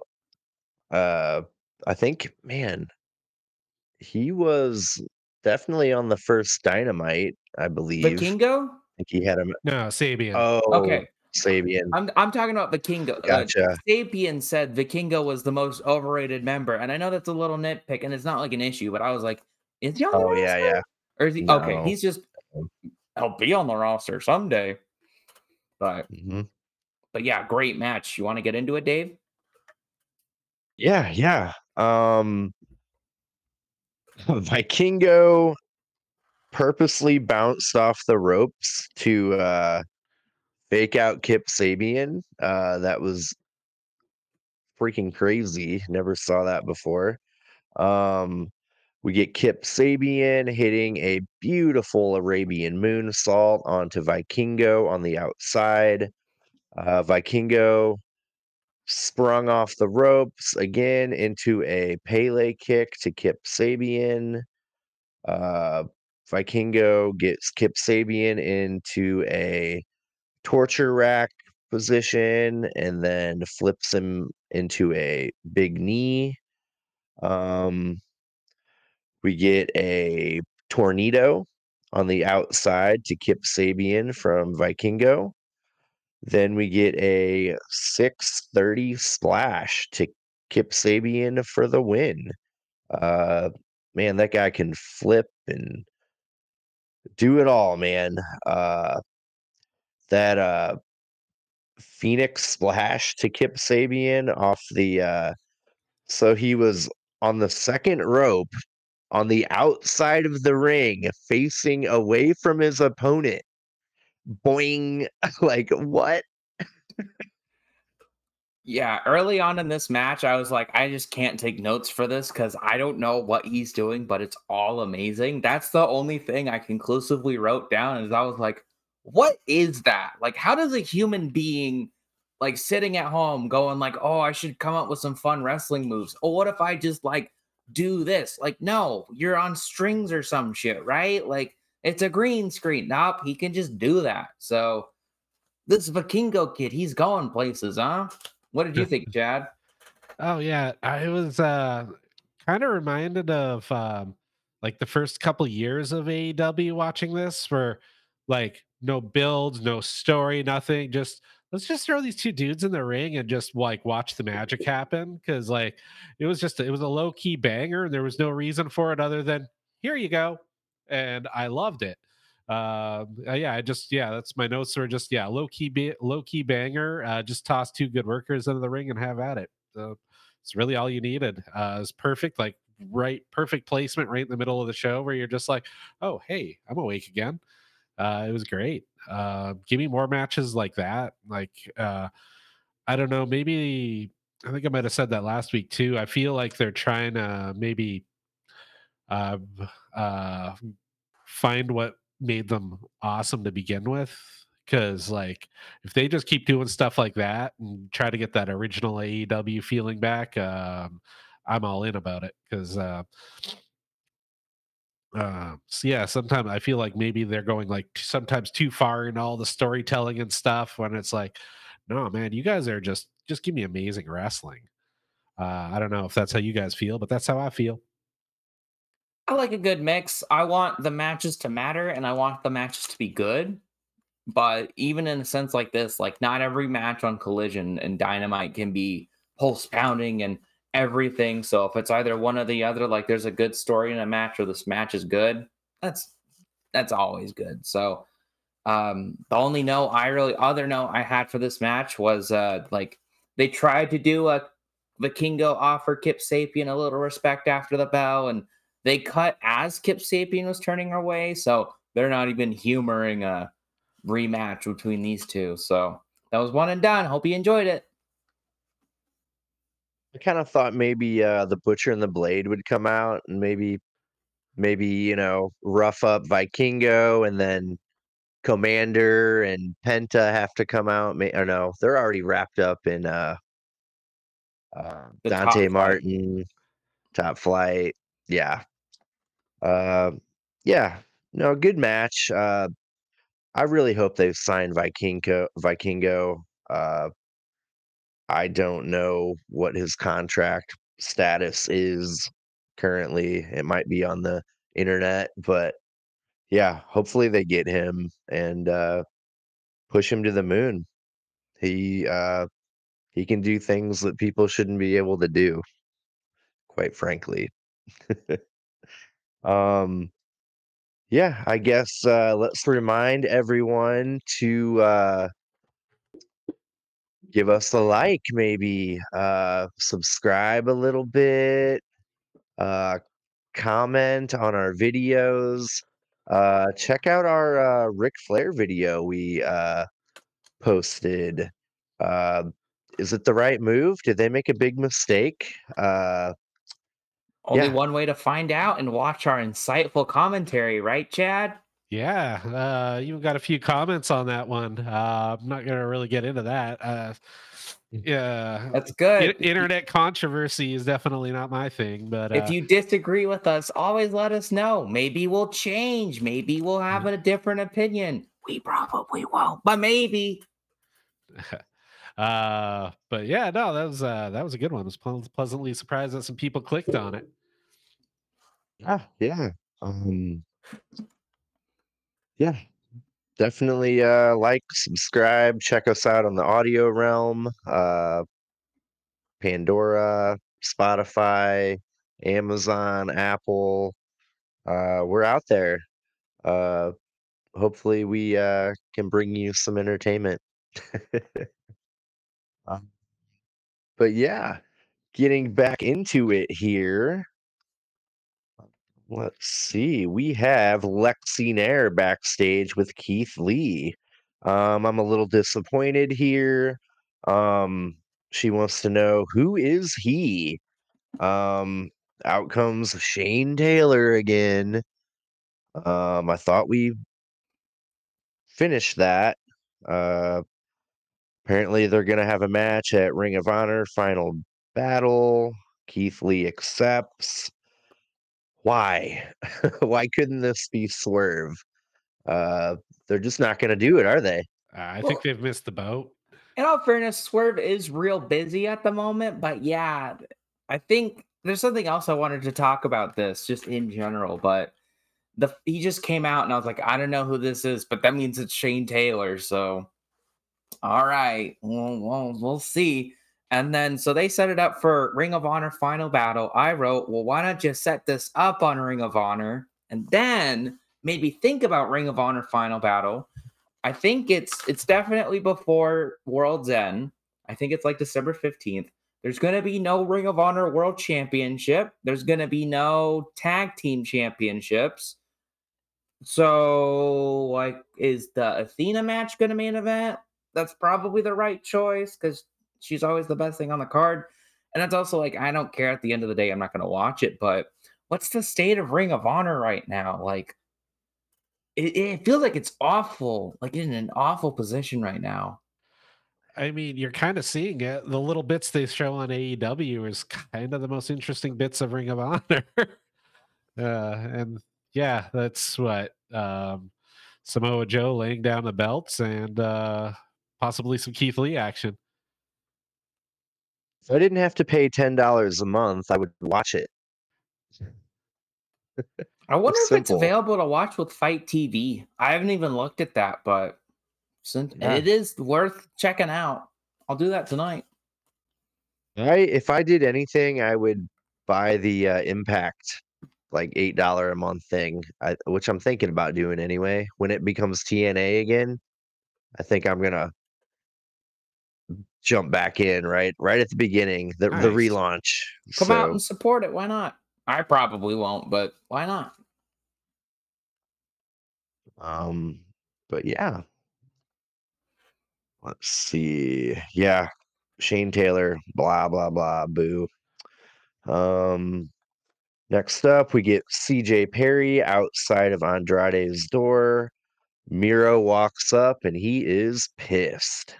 uh, I think, man, he was definitely on the first Dynamite, I believe. Vikingo? I think he had him. No, Sabian. Oh, okay. Sabian. I'm, I'm talking about Vikingo. Gotcha. Uh, Sabian said Vikingo was the most overrated member. And I know that's a little nitpick and it's not like an issue, but I was like, is he on the Oh, yeah, yeah. Or is he? No. Okay. He's just. I'll be on the roster someday, but mm-hmm. but yeah, great match. You want to get into it, Dave? Yeah, yeah. Um, Vikingo purposely bounced off the ropes to uh, fake out Kip Sabian. Uh, that was freaking crazy. Never saw that before. Um, We get Kip Sabian hitting a beautiful Arabian moonsault onto Vikingo on the outside. Uh, Vikingo sprung off the ropes again into a Pele kick to Kip Sabian. Uh, Vikingo gets Kip Sabian into a torture rack position and then flips him into a big knee. Um... We get a tornado on the outside to Kip Sabian from Vikingo. Then we get a six thirty splash to Kip Sabian for the win. Uh, man, that guy can flip and do it all, man. Uh, that uh, Phoenix splash to Kip Sabian off the... Uh, so he was on the second rope, on the outside of the ring, facing away from his opponent. Boing. Like, what? Yeah, early on in this match, I was like, I just can't take notes for this because I don't know what he's doing, but it's all amazing. That's the only thing I conclusively wrote down is I was like, what is that? Like, how does a human being, like, sitting at home going like, oh, I should come up with some fun wrestling moves. Oh, what if I just, like, do this? Like, no, you're on strings or some shit, right? Like, it's a green screen. Nope, he can just do that. So this Vikingo kid, he's going places, huh? What did you think, Chad? Oh yeah, I was uh kind of reminded of um, like the first couple years of A E W watching this, where like no build, no story, nothing. Just let's just throw these two dudes in the ring and just like watch the magic happen. Cause like it was just, it was a low key banger. And there was no reason for it other than here you go. And I loved it. Uh, yeah, I just, yeah, that's my notes are just, yeah, low key, ba- low key banger. Uh, just toss two good workers into the ring and have at it. So it's really all you needed. Uh, it's perfect. Like right. Perfect placement right in the middle of the show where you're just like, oh, hey, I'm awake again. Uh, it was great. Uh, give me more matches like that. Like, uh, I don't know, maybe I think I might have said that last week too. I feel like they're trying to maybe uh, uh, find what made them awesome to begin with. Because, like, if they just keep doing stuff like that and try to get that original A E W feeling back, um, I'm all in about it. Because, uh, Uh, so yeah, sometimes I feel like maybe they're going like t- sometimes too far in all the storytelling and stuff when it's like, no, man, you guys are just, just give me amazing wrestling. Uh, I don't know if that's how you guys feel, but that's how I feel. I like a good mix. I want the matches to matter and I want the matches to be good. But even in a sense like this, like not every match on Collision and Dynamite can be pulse pounding and everything. So if it's either one or the other, like there's a good story in a match or this match is good, that's that's always good. So um the only no I really other no I had for this match was uh like they tried to do a Vikingo offer Kip Sabian a little respect after the bell, and they cut as Kip Sabian was turning her way, so they're not even humoring a rematch between these two. So that was one and done. Hope you enjoyed it. I kind of thought maybe uh, the Butcher and the Blade would come out and maybe, maybe you know, rough up Vikingo, and then Commander and Penta have to come out. I don't know. They're already wrapped up in uh, uh, Dante Martin, Top Flight. Yeah. Uh, yeah. No, good match. Uh, I really hope they've signed Vikingo. Vikingo. Uh, I don't know what his contract status is currently. It might be on the internet, but yeah, hopefully they get him and uh, push him to the moon. He uh, he can do things that people shouldn't be able to do, quite frankly. um, yeah, I guess uh, let's remind everyone to... Uh, give us a like, maybe uh, subscribe a little bit, uh, comment on our videos, uh, check out our uh, Ric Flair video we uh, posted. Uh, is it the right move? Did they make a big mistake? Uh, Only yeah. one way to find out and watch our insightful commentary, right, Chad? Yeah, uh, you got a few comments on that one. Uh, I'm not going to really get into that. Uh, yeah, that's good. I- internet controversy is definitely not my thing. But uh, if you disagree with us, always let us know. Maybe we'll change. Maybe we'll have a different opinion. We probably won't, but maybe. uh, but yeah, no, that was uh, that was a good one. I was ple- pleasantly surprised that some people clicked on it. Ah, yeah. Um. Yeah, definitely uh, like, subscribe, check us out on the audio realm, uh, Pandora, Spotify, Amazon, Apple. Uh, we're out there. Uh, hopefully we uh, can bring you some entertainment. um, but yeah, getting back into it here. Let's see. We have Lexi Nair backstage with Keith Lee. Um, I'm a little disappointed here. Um, she wants to know, who is he? Um, out comes Shane Taylor again. Um, I thought we finished that. Uh, apparently, they're going to have a match at Ring of Honor Final Battle. Keith Lee accepts. Why? Why couldn't this be Swerve? Uh, they're just not going to do it, are they? Uh, I well, think they've missed the boat. In all fairness, Swerve is real busy at the moment, but yeah, I think there's something else I wanted to talk about this just in general, but the he just came out and I was like, I don't know who this is, but that means it's Shane Taylor. So, all right, we'll, we'll, we'll see. And then, so they set it up for Ring of Honor Final Battle. I wrote, well, why not just set this up on Ring of Honor? And then made me think about Ring of Honor Final Battle. I think it's it's definitely before World's End. I think it's like December fifteenth. There's going to be no Ring of Honor World Championship. There's going to be no Tag Team Championships. So, like, is the Athena match going to main event? That's probably the right choice because she's always the best thing on the card. And it's also like, I don't care at the end of the day, I'm not going to watch it, but what's the state of Ring of Honor right now? Like, it, it feels like it's awful, like in an awful position right now. I mean, you're kind of seeing it. The little bits they show on A E W is kind of the most interesting bits of Ring of Honor. uh, and yeah, that's what um, Samoa Joe laying down the belts and uh, possibly some Keith Lee action. If I didn't have to pay ten dollars a month, I would watch it. I wonder it's if simple. It's available to watch with Fight T V. I haven't even looked at that, but since yeah. it is worth checking out. I'll do that tonight. I, if I did anything, I would buy the uh, Impact, like eight dollars a month thing, I, which I'm thinking about doing anyway. When it becomes T N A again, I think I'm going to jump back in right right at the beginning, the, nice. the relaunch. Come so. out and support it. Why not? I probably won't, but why not? Um, but yeah. Let's see. Yeah. Shane Taylor, blah, blah, blah, boo. Um, next up, we get C J Perry outside of Andrade's door. Miro walks up and he is pissed.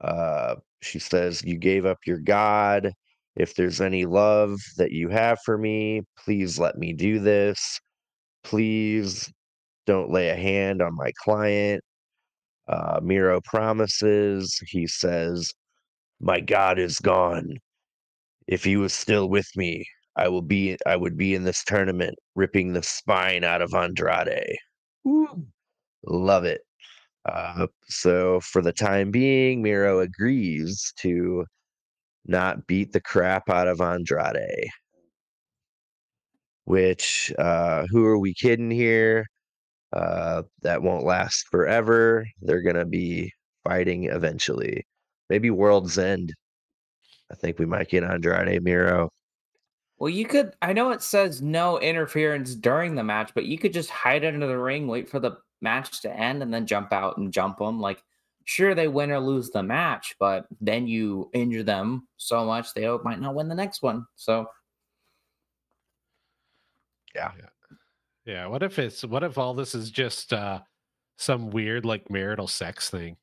Uh, she says, "You gave up your God. If there's any love that you have for me, please let me do this. Please don't lay a hand on my client." Uh, Miro promises. He says, "My God is gone. If he was still with me, I will be. I would be in this tournament, ripping the spine out of Andrade." Woo. Love it. Uh, so for the time being, Miro agrees to not beat the crap out of Andrade. Which, uh, who are we kidding here? Uh, that won't last forever. They're going to be fighting eventually. Maybe World's End. I think we might get Andrade Miro. Well, you could, I know it says no interference during the match, but you could just hide under the ring, wait for the match to end, and then jump out and jump them. Like, sure, they win or lose the match, but then you injure them so much they might not win the next one. So, yeah, yeah. What if it's what if all this is just uh, some weird like marital sex thing?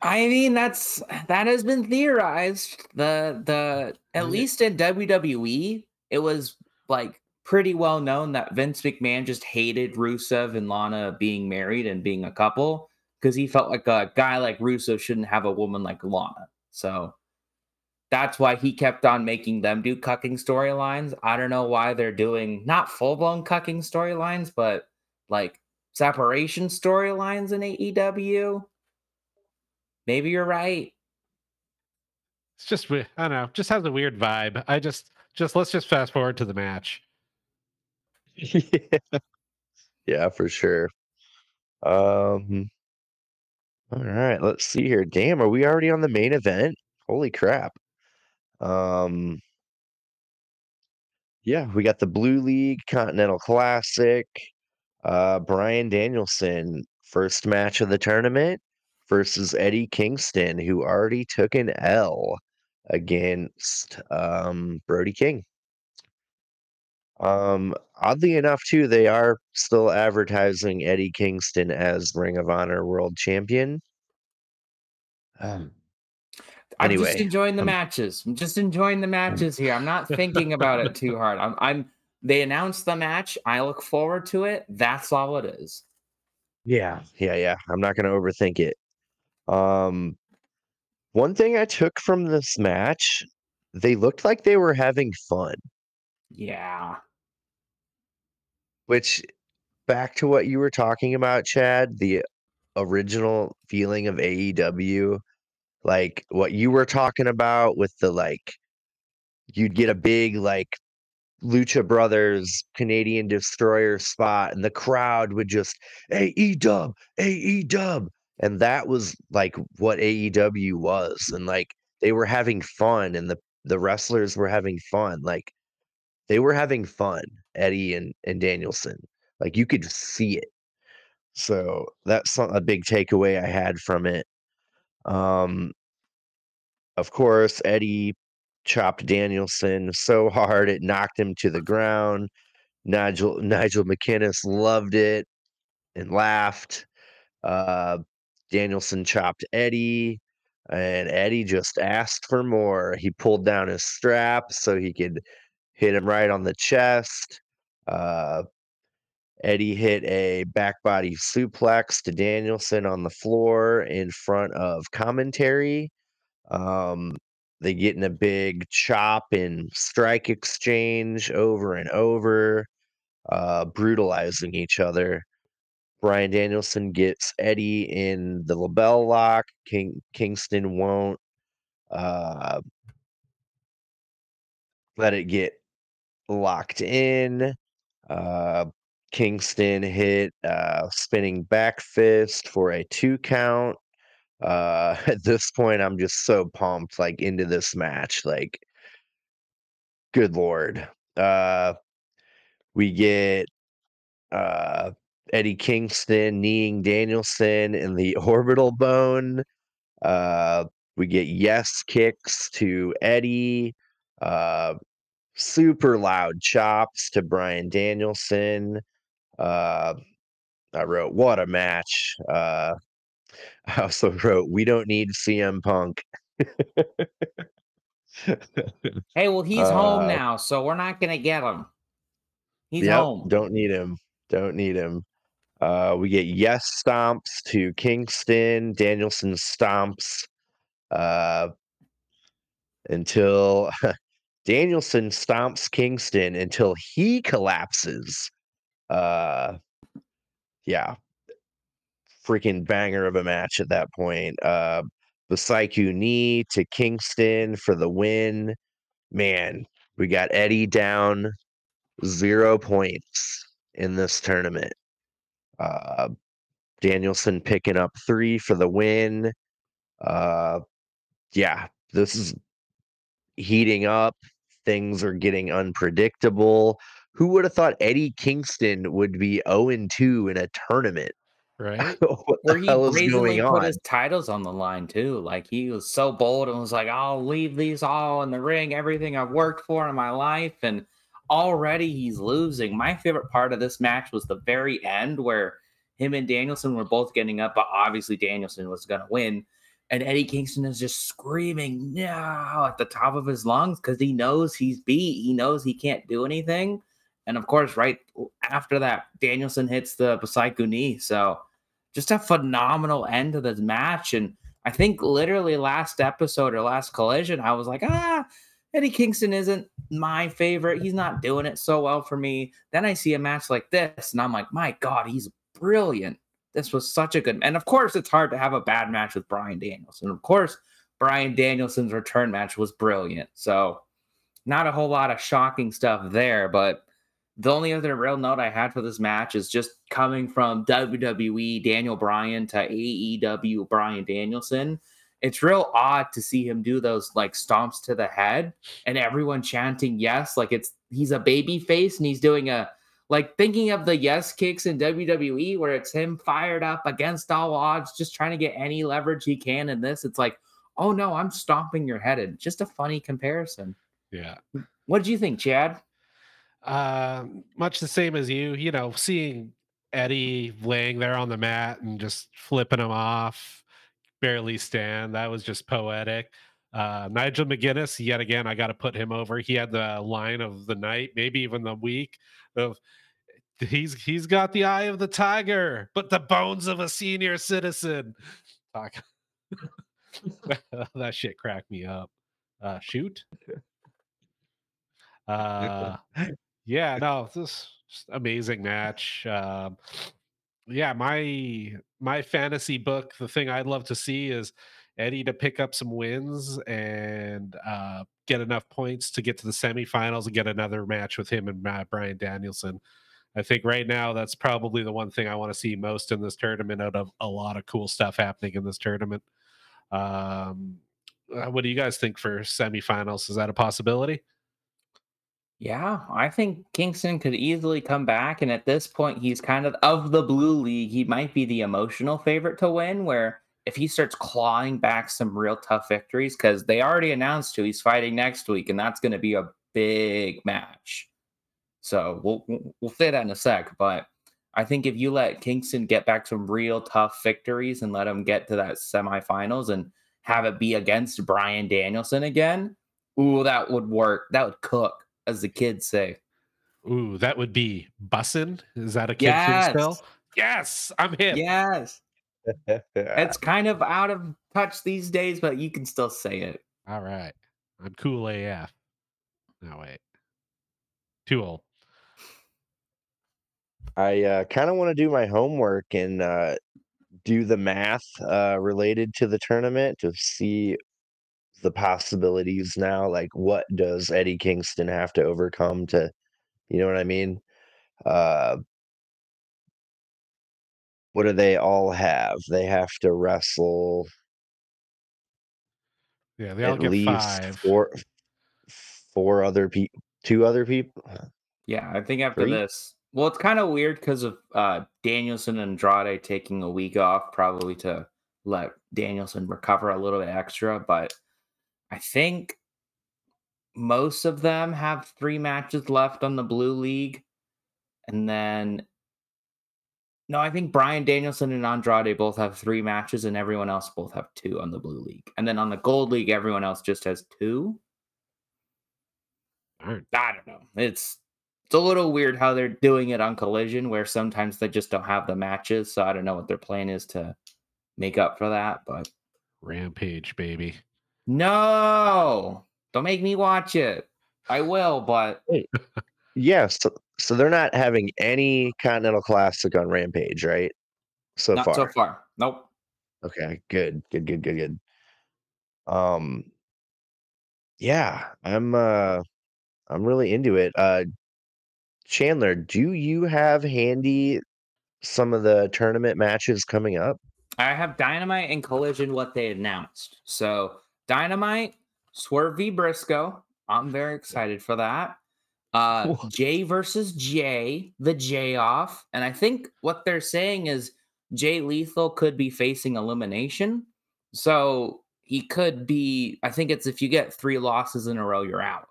I mean, that's that has been theorized. The the at least in W W E, it was like pretty well known that Vince McMahon just hated Rusev and Lana being married and being a couple because he felt like a guy like Rusev shouldn't have a woman like Lana. So that's why he kept on making them do cucking storylines. I don't know why they're doing not full-blown cucking storylines, but like separation storylines in A E W. Maybe you're right. It's just, I don't know, just has a weird vibe. I just, just let's just fast forward to the match. Yeah. Yeah, for sure. Um, all right, let's see here. Damn, are we already on the main event? Holy crap. Um, yeah, we got the Blue League Continental Classic. Uh, Brian Danielson, first match of the tournament versus Eddie Kingston, who already took an L against um, Brody King. Um, oddly enough, too, they are still advertising Eddie Kingston as Ring of Honor World Champion. Um, I'm anyway, just enjoying the um, matches. I'm just enjoying the matches here. I'm not thinking about it too hard. I'm, I'm, they announced the match. I look forward to it. That's all it is. Yeah. Yeah. Yeah. I'm not going to overthink it. Um, one thing I took from this match they looked like they were having fun. Yeah. Which, back to what you were talking about, Chad, the original feeling of A E W, like what you were talking about with the, like, you'd get a big, like, Lucha Brothers Canadian Destroyer spot, and the crowd would just A E W, A E W. And that was like what A E W was. And like they were having fun, and the, the wrestlers were having fun. Like they were having fun, Eddie and, and Danielson. Like you could see it. So that's a big takeaway I had from it. Um, of course, Eddie chopped Danielson so hard it knocked him to the ground. Nigel Nigel McGuinness loved it and laughed. Uh, Danielson chopped Eddie, and Eddie just asked for more. He pulled down his strap so he could hit him right on the chest. Uh, Eddie hit a back body suplex to Danielson on the floor in front of commentary. Um, they get in a big chop and strike exchange over and over, uh, brutalizing each other. Brian Danielson gets Eddie in the label lock. King Kingston won't uh, let it get locked in. Uh, Kingston hit uh, spinning back fist for a two count. Uh, at this point, I'm just so pumped, like, into this match. Like, good Lord. Uh, we get... Uh, Eddie Kingston kneeing Danielson in the orbital bone. Uh, we get yes kicks to Eddie. Uh, super loud chops to Brian Danielson. Uh, I wrote, what a match. Uh, I also wrote, we don't need C M Punk. Hey, well, he's uh, home now, so we're not going to get him. He's yep, home. Don't need him. Don't need him. Uh, we get yes stomps to Kingston. Danielson stomps uh, until Danielson stomps Kingston until he collapses. Uh, yeah. Freaking banger of a match at that point. Uh, the Psycho knee to Kingston for the win. Man, we got Eddie down zero points in this tournament. Uh, Danielson picking up three for the win. Uh, yeah, this is heating up. Things are getting unpredictable. Who would have thought Eddie Kingston would be oh and two in a tournament? Right? What the hell is going on? He put his titles on the line too. Like, he was so bold and was like, I'll leave these all in the ring, everything I've worked for in my life. And already he's losing. My favorite part of this match was the very end where him and Danielson were both getting up, but obviously Danielson was going to win. And Eddie Kingston is just screaming no at the top of his lungs because he knows he's beat. He knows he can't do anything. And of course, right after that, Danielson hits the Psycho knee. So just a phenomenal end to this match. And I think literally last episode or last collision, I was like, ah, Eddie Kingston isn't my favorite. He's not doing it so well for me. Then I see a match like this, and I'm like, my God, he's brilliant. This was such a good match. And of course, it's hard to have a bad match with Brian Danielson. Of course, Brian Danielson's return match was brilliant. So not a whole lot of shocking stuff there. But the only other real note I had for this match is just coming from W W E Daniel Bryan to A E W Brian Danielson. It's real odd to see him do those, like, stomps to the head and everyone chanting yes. Like, it's he's a baby face and he's doing a, like, thinking of the yes kicks in W W E where it's him fired up against all odds, just trying to get any leverage he can in this. It's like, oh, no, I'm stomping your head in. Just a funny comparison. Yeah. What did you think, Chad? Uh, much the same as you. You know, seeing Eddie laying there on the mat and just flipping him off. Barely stand. That was just poetic. Uh, Nigel McGuinness, yet again, I got to put him over. He had the line of the night, maybe even the week. Of he's he's got the eye of the tiger, but the bones of a senior citizen. Fuck. That shit cracked me up. uh, shoot. Uh, yeah, no, this just amazing match. Um, yeah, my my fantasy book, the thing I'd love to see is Eddie to pick up some wins and uh, get enough points to get to the semifinals and get another match with him and uh, Brian Danielson. I think right now that's probably the one thing I want to see most in this tournament, out of a lot of cool stuff happening in this tournament. Um, what do you guys think for semifinals? Is that a possibility? Yeah, I think Kingston could easily come back. And at this point, he's kind of of the blue league. He might be the emotional favorite to win, where if he starts clawing back some real tough victories, because they already announced who he's fighting next week, and that's going to be a big match. So we'll we'll say that in a sec, but I think if you let Kingston get back some real tough victories and let him get to that semifinals and have it be against Brian Danielson again, ooh, that would work. That would cook, as the kids say. Ooh, that would be bussin'. Is that a kid yes. spell? Yes, I'm hip. Yes. It's kind of out of touch these days, but you can still say it. All right. I'm cool A F. No, wait. Too old. I uh, kind of want to do my homework and uh, do the math uh, related to the tournament to see the possibilities now. Like, what does Eddie Kingston have to overcome to, you know what I mean? Uh, what do they all have? They have to wrestle. Yeah, they all get least five. Four, four other people. Two other people? Yeah, I think after Three? this. Well, it's kind of weird because of uh, Danielson and Andrade taking a week off, probably to let Danielson recover a little bit extra. But I think most of them have three matches left on the Blue League. And then, no, I think Brian Danielson and Andrade both have three matches, and everyone else both have two on the Blue League. And then on the Gold League, everyone else just has two. I don't know. It's it's a little weird how they're doing it on Collision, where sometimes they just don't have the matches. So I don't know what their plan is to make up for that. But Rampage, baby. No, don't make me watch it. I will, but wait. Yeah. So, so they're not having any Continental Classic on Rampage, right? So not far, so far, nope. Okay, good, good, good, good, good. Um, yeah, I'm uh. I'm really into it. Uh, Chandler, do you have handy some of the tournament matches coming up? I have Dynamite and Collision, what they announced. So Dynamite, Swerve v. Briscoe. I'm very excited for that. Uh, Jay versus Jay, the Jay off. And I think what they're saying is Jay Lethal could be facing elimination. So he could be, I think it's if you get three losses in a row, you're out.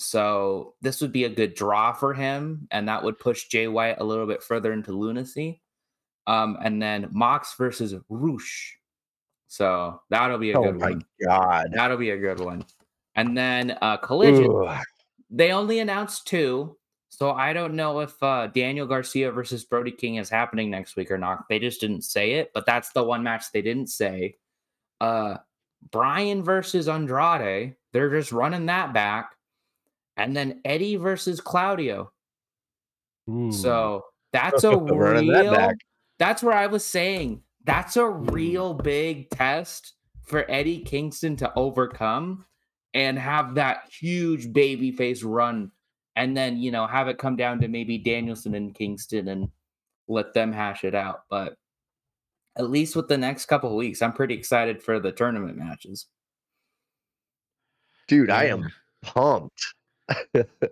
So this would be a good draw for him, and that would push Jay White a little bit further into lunacy. Um, and then Mox versus Roosh. So that'll be a oh good one. Oh, my God. That'll be a good one. And then uh, Collision. Ooh. They only announced two, so I don't know if uh, Daniel Garcia versus Brody King is happening next week or not. They just didn't say it, but that's the one match they didn't say. Uh, Brian versus Andrade. They're just running that back. And then Eddie versus Claudio. Ooh. So that's a real, that that's where I was saying, that's a real big test for Eddie Kingston to overcome and have that huge babyface run. And then, you know, have it come down to maybe Danielson and Kingston and let them hash it out. But at least with the next couple of weeks, I'm pretty excited for the tournament matches. Dude, I am pumped.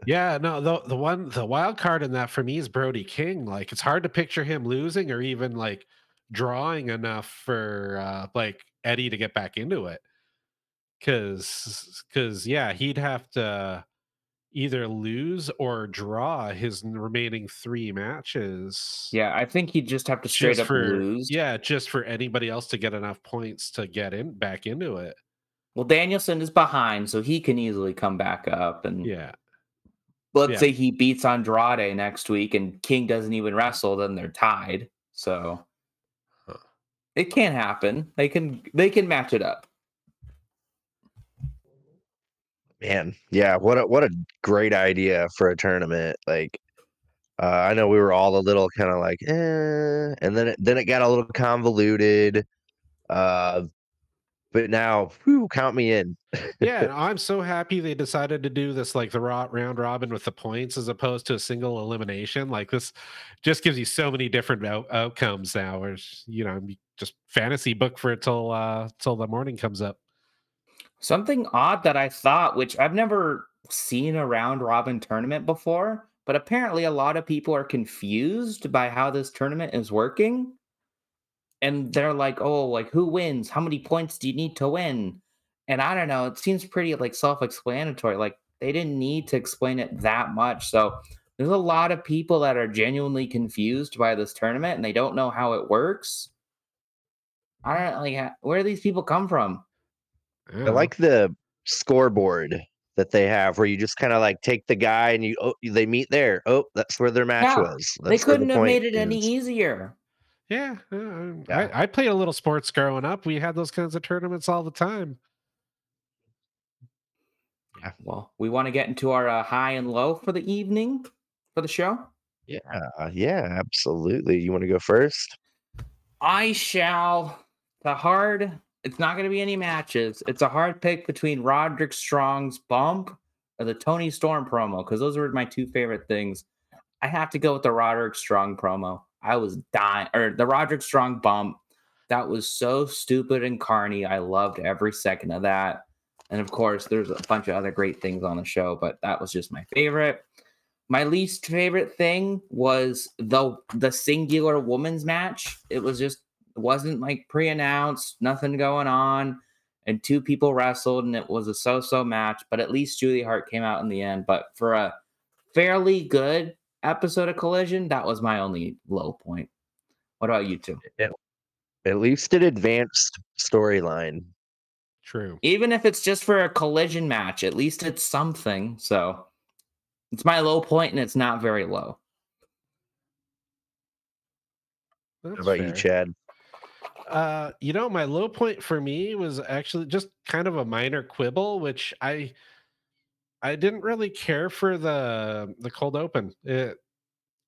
Yeah, no, the the one the wild card in that for me is Brody King. Like, it's hard to picture him losing or even like drawing enough for uh, like Eddie to get back into it. Cause, cause yeah, he'd have to either lose or draw his remaining three matches. Yeah, I think he'd just have to straight up for, lose. Yeah, just for anybody else to get enough points to get in back into it. Well, Danielson is behind, so he can easily come back up. And yeah, let's yeah. say he beats Andrade next week and King doesn't even wrestle, then they're tied. So huh. It can happen. They can they can match it up. Man, yeah, what a what a great idea for a tournament. Like, uh, I know we were all a little kind of like, eh, and then it, then it got a little convoluted. Uh, but now, whew, count me in. Yeah, and I'm so happy they decided to do this, like the round robin with the points as opposed to a single elimination. Like, this just gives you so many different out- outcomes now. Or, you know, just fantasy book for it till uh, till the morning comes up. Something odd that I thought, which I've never seen a round robin tournament before, but apparently a lot of people are confused by how this tournament is working. And they're like, oh, like who wins? How many points do you need to win? And I don't know. It seems pretty like self-explanatory. Like they didn't need to explain it that much. So there's a lot of people that are genuinely confused by this tournament and they don't know how it works. I don't like where do these people come from? I like the scoreboard that they have where you just kind of like take the guy and you, oh, they meet there. Oh, that's where their match yeah. was. That's they couldn't the have made it is. any easier. Yeah. Uh, yeah. I, I played a little sports growing up. We had those kinds of tournaments all the time. Yeah. Well, we want to get into our uh, high and low for the evening for the show. Yeah. Yeah, absolutely. You want to go first? I shall. The hard. It's not going to be any matches. It's a hard pick between Roderick Strong's bump or the Toni Storm promo, because those were my two favorite things. I have to go with the Roderick Strong promo. I was dying, or the Roderick Strong bump. That was so stupid and carny. I loved every second of that. And of course, there's a bunch of other great things on the show, but that was just my favorite. My least favorite thing was the the singular women's match. It was just wasn't like pre-announced, nothing going on, and two people wrestled, and it was a so-so match, but at least Julia Hart came out in the end. But for a fairly good episode of Collision, that was my only low point. What about you two? It, at least it advanced storyline. True. Even if it's just for a Collision match, at least it's something. So it's my low point, and it's not very low. That's How about fair. you, Chad? Uh, you know, my low point for me was actually just kind of a minor quibble, which I I didn't really care for the the cold open. It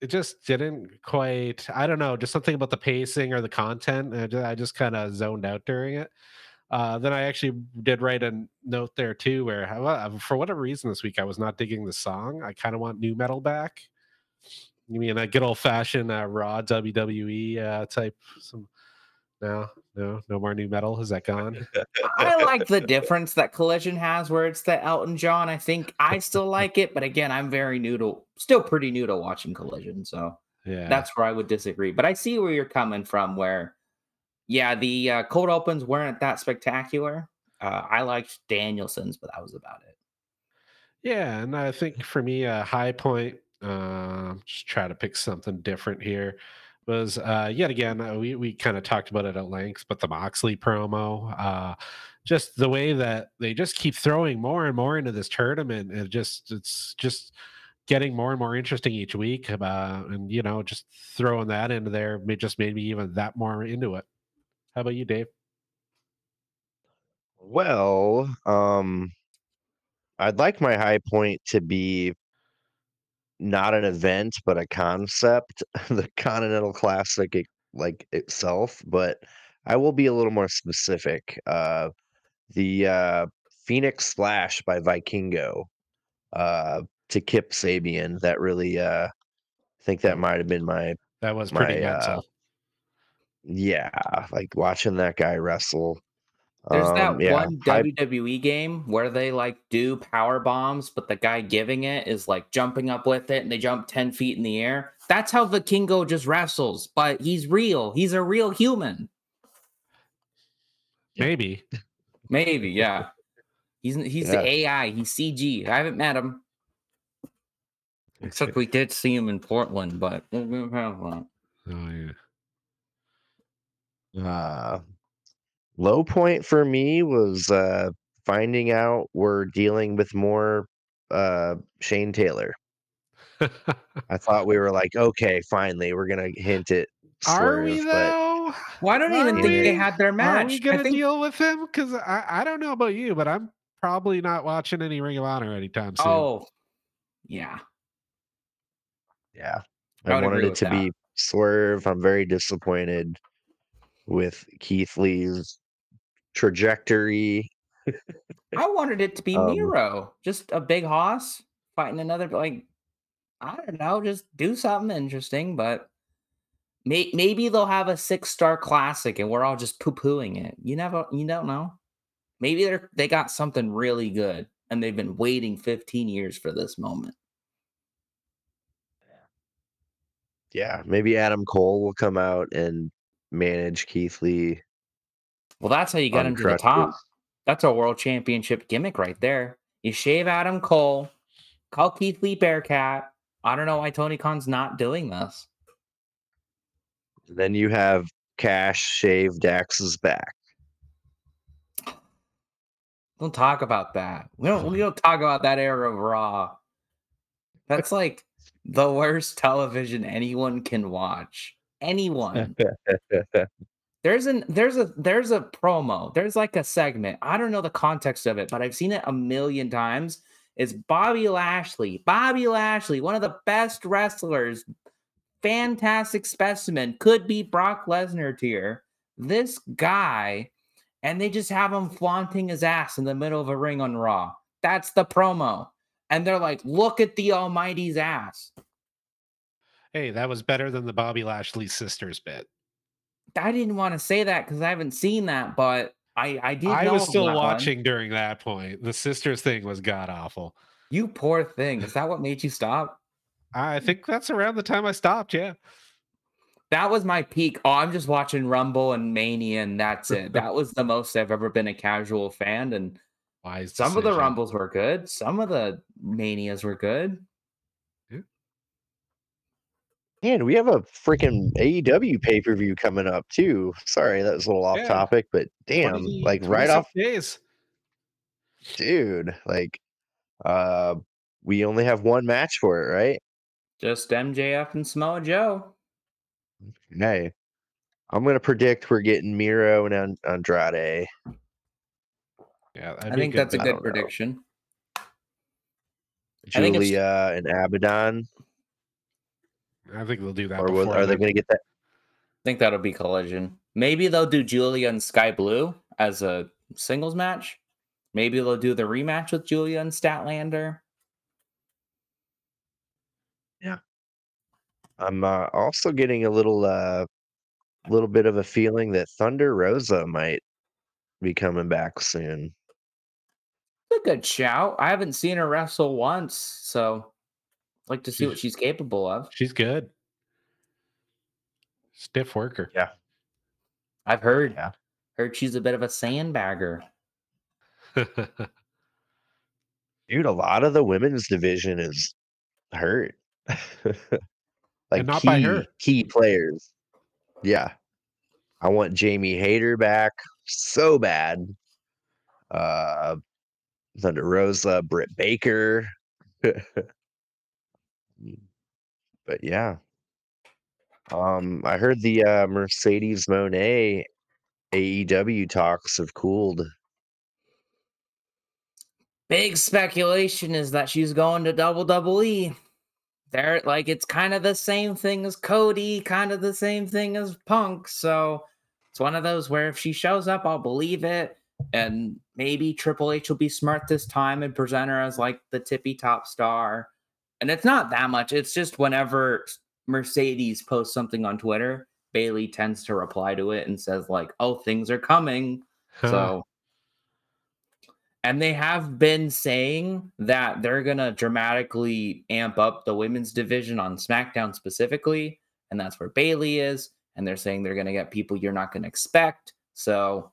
it just didn't quite. I don't know, just something about the pacing or the content. I just, I just kind of zoned out during it. Uh, then I actually did write a note there too, where for whatever reason this week I was not digging the song. I kind of want new metal back. You mean a good old fashioned uh, raw W W E uh, type some. No, no, no more new metal. Is that gone? I like the difference that Collision has where it's the Elton John. I think I still like it, but again, I'm very new to, still pretty new to watching Collision. So yeah, that's where I would disagree. But I see where you're coming from where, yeah, the uh, cold opens weren't that spectacular. Uh, I liked Danielson's, but that was about it. Yeah, and I think for me, a high point, uh, just try to pick something different here. Was uh, yet again, uh, we, we kind of talked about it at length, but the Moxley promo, uh, just the way that they just keep throwing more and more into this tournament. It just, it's just getting more and more interesting each week. Uh, and, you know, just throwing that into there, it just made me even that more into it. How about you, Dave? Well, um, I'd like my high point to be not an event, but a concept, the Continental Classic, it, like itself, but I will be a little more specific. Uh, the uh, Phoenix Splash by Vikingo uh, to Kip Sabian, that really, uh, I think that might have been my. That was pretty my, uh, Yeah, like watching that guy wrestle. There's that um, yeah. one W W E I, game where they like do power bombs, but the guy giving it is like jumping up with it and they jump ten feet in the air. That's how Vikingo just wrestles, but he's real. He's a real human. Maybe. Maybe, yeah. He's he's yeah. the A I. He's C G. I haven't met him. Except we did see him in Portland, but. Oh, yeah. Uh... Low point for me was uh, finding out we're dealing with more uh, Shane Taylor. I thought we were like, okay, finally, we're going to hint it. Are we, though? Well, I don't even think they had their match. Are we going to deal with him? Because I, I don't know about you, but I'm probably not watching any Ring of Honor anytime soon. Oh, yeah. Yeah. I, I wanted it to that. be Swerve. I'm very disappointed with Keith Lee's trajectory. I wanted it to be um, Miro, just a big hoss fighting another, like, I don't know, just do something interesting, but may- maybe they'll have a six-star classic and we're all just poo-pooing it. You never, you don't know. Maybe they're they got something really good and they've been waiting fifteen years for this moment. Yeah, maybe Adam Cole will come out and manage Keith Lee. Well, that's how you got him to the top. That's a world championship gimmick right there. You shave Adam Cole, call Keith Lee Bearcat. I don't know why Tony Khan's not doing this. Then you have Cash shave Dax's back. Don't talk about that. We don't. We don't talk about that era of Raw. That's like the worst television anyone can watch. Anyone. There's an there's a there's a promo. There's like a segment. I don't know the context of it, but I've seen it a million times. It's Bobby Lashley. Bobby Lashley, one of the best wrestlers, fantastic specimen, could be Brock Lesnar tier. This guy. And they just have him flaunting his ass in the middle of a ring on Raw. That's the promo. And they're like, look at the Almighty's ass. Hey, that was better than the Bobby Lashley sisters bit. I didn't want to say that because I haven't seen that, but I, I did. I know was still watching one. During that point. The sisters thing was god awful. You poor thing. Is that what made you stop? I think that's around the time I stopped. Yeah. That was my peak. Oh, I'm just watching Rumble and Mania, and that's it. That was the most I've ever been a casual fan. And Wise some decision. Of the Rumbles were good. Some of the Manias were good. Man, we have a freaking A E W pay-per-view coming up, too. Sorry, that was a little off yeah. topic, but damn, like right off. Days. Dude, like, uh, we only have one match for it, right? Just M J F and Samoa Joe. Hey, I'm going to predict we're getting Miro and Andrade. Yeah, I think that's a good prediction. Julia and Abaddon. I think they'll do that. Or are they going to get that? I think that'll be Collision. Maybe they'll do Julia and Skye Blue as a singles match. Maybe they'll do the rematch with Julia and Statlander. Yeah. I'm uh, also getting a little, uh, little bit of a feeling that Thunder Rosa might be coming back soon. That's a good shout. I haven't seen her wrestle once, so I'd like to see she's, what she's capable of. She's good. Stiff worker. Yeah, I've heard. Yeah, heard she's a bit of a sandbagger. Dude, a lot of the women's division is hurt. Like not key, by her. Key players. Yeah. I want Jamie Hayter back so bad. Uh, Thunder Rosa, Britt Baker. But yeah. Um, I heard the uh, Mercedes Moné A E W talks have cooled. Big speculation is that she's going to double E E. They're like, it's kind of the same thing as Cody, kind of the same thing as Punk. So it's one of those where if she shows up, I'll believe it. And maybe Triple H will be smart this time and present her as like the tippy top star. And it's not that much. It's just whenever Mercedes posts something on Twitter, Bailey tends to reply to it and says like, oh, things are coming. Huh. So. And they have been saying that they're going to dramatically amp up the women's division on SmackDown specifically. And that's where Bayley is. And they're saying they're going to get people you're not going to expect. So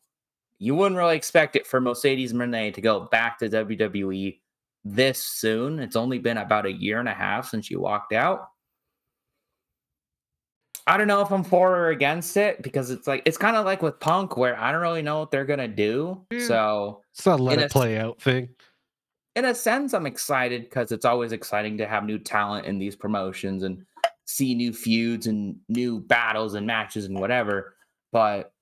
you wouldn't really expect it for Mercedes Moné to go back to W W E this soon. It's only been about a year and a half since she walked out. I don't know if I'm for or against it because it's like it's kind of like with Punk where I don't really know what they're gonna do. Yeah. So it's not let it play out thing. In a sense, I'm excited because it's always exciting to have new talent in these promotions and see new feuds and new battles and matches and whatever. But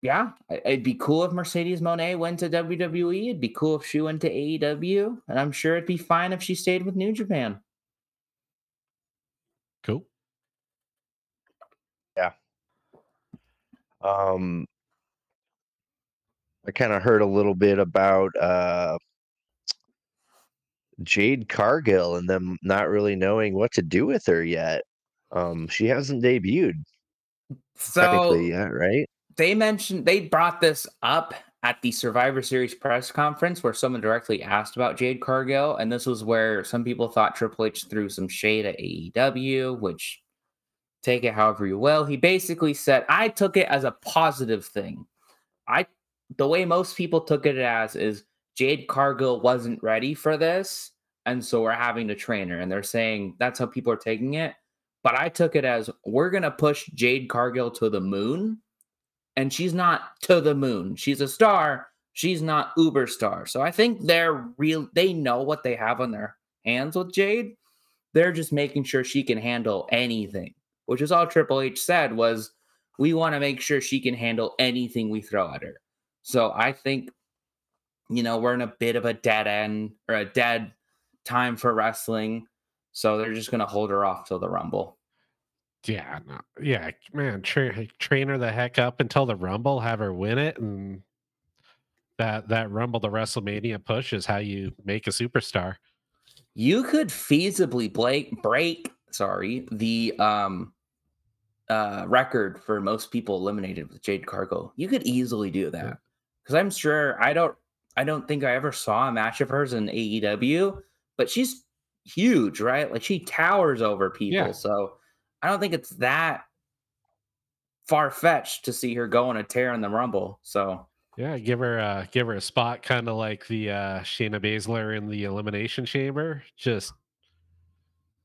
Yeah, it'd be cool if Mercedes Moné went to W W E. It'd be cool if she went to A E W. And I'm sure it'd be fine if she stayed with New Japan. Cool. Yeah. Um, I kind of heard a little bit about uh, Jade Cargill and them not really knowing what to do with her yet. Um, she hasn't debuted. So, technically yet, right? They mentioned, they brought this up at the Survivor Series press conference where someone directly asked about Jade Cargill. And this was where some people thought Triple H threw some shade at A E W, which take it however you will. He basically said, I took it as a positive thing. I, the way most people took it as is Jade Cargill wasn't ready for this. And so we're having to train her. And they're saying that's how people are taking it. But I took it as we're going to push Jade Cargill to the moon. And she's not to the moon. She's a star. She's not uber star. So I think they're real. They know what they have on their hands with Jade. They're just making sure she can handle anything, which is all Triple H said was, we want to make sure she can handle anything we throw at her. So I think, you know, we're in a bit of a dead end or a dead time for wrestling. So they're just going to hold her off till the Rumble. Yeah, no, yeah, man, tra- train her the heck up until the Rumble, have her win it, and that that Rumble to WrestleMania push is how you make a superstar. You could feasibly break, break sorry, the um, uh, record for most people eliminated with Jade Cargill. You could easily do that because I'm sure I don't, I don't think I ever saw a match of hers in A E W, but she's huge, right? Like she towers over people, yeah. So. I don't think it's that far-fetched to see her go on a tear in the Rumble. So yeah, give her uh, give her a spot, kind of like the uh, Shayna Baszler in the Elimination Chamber, just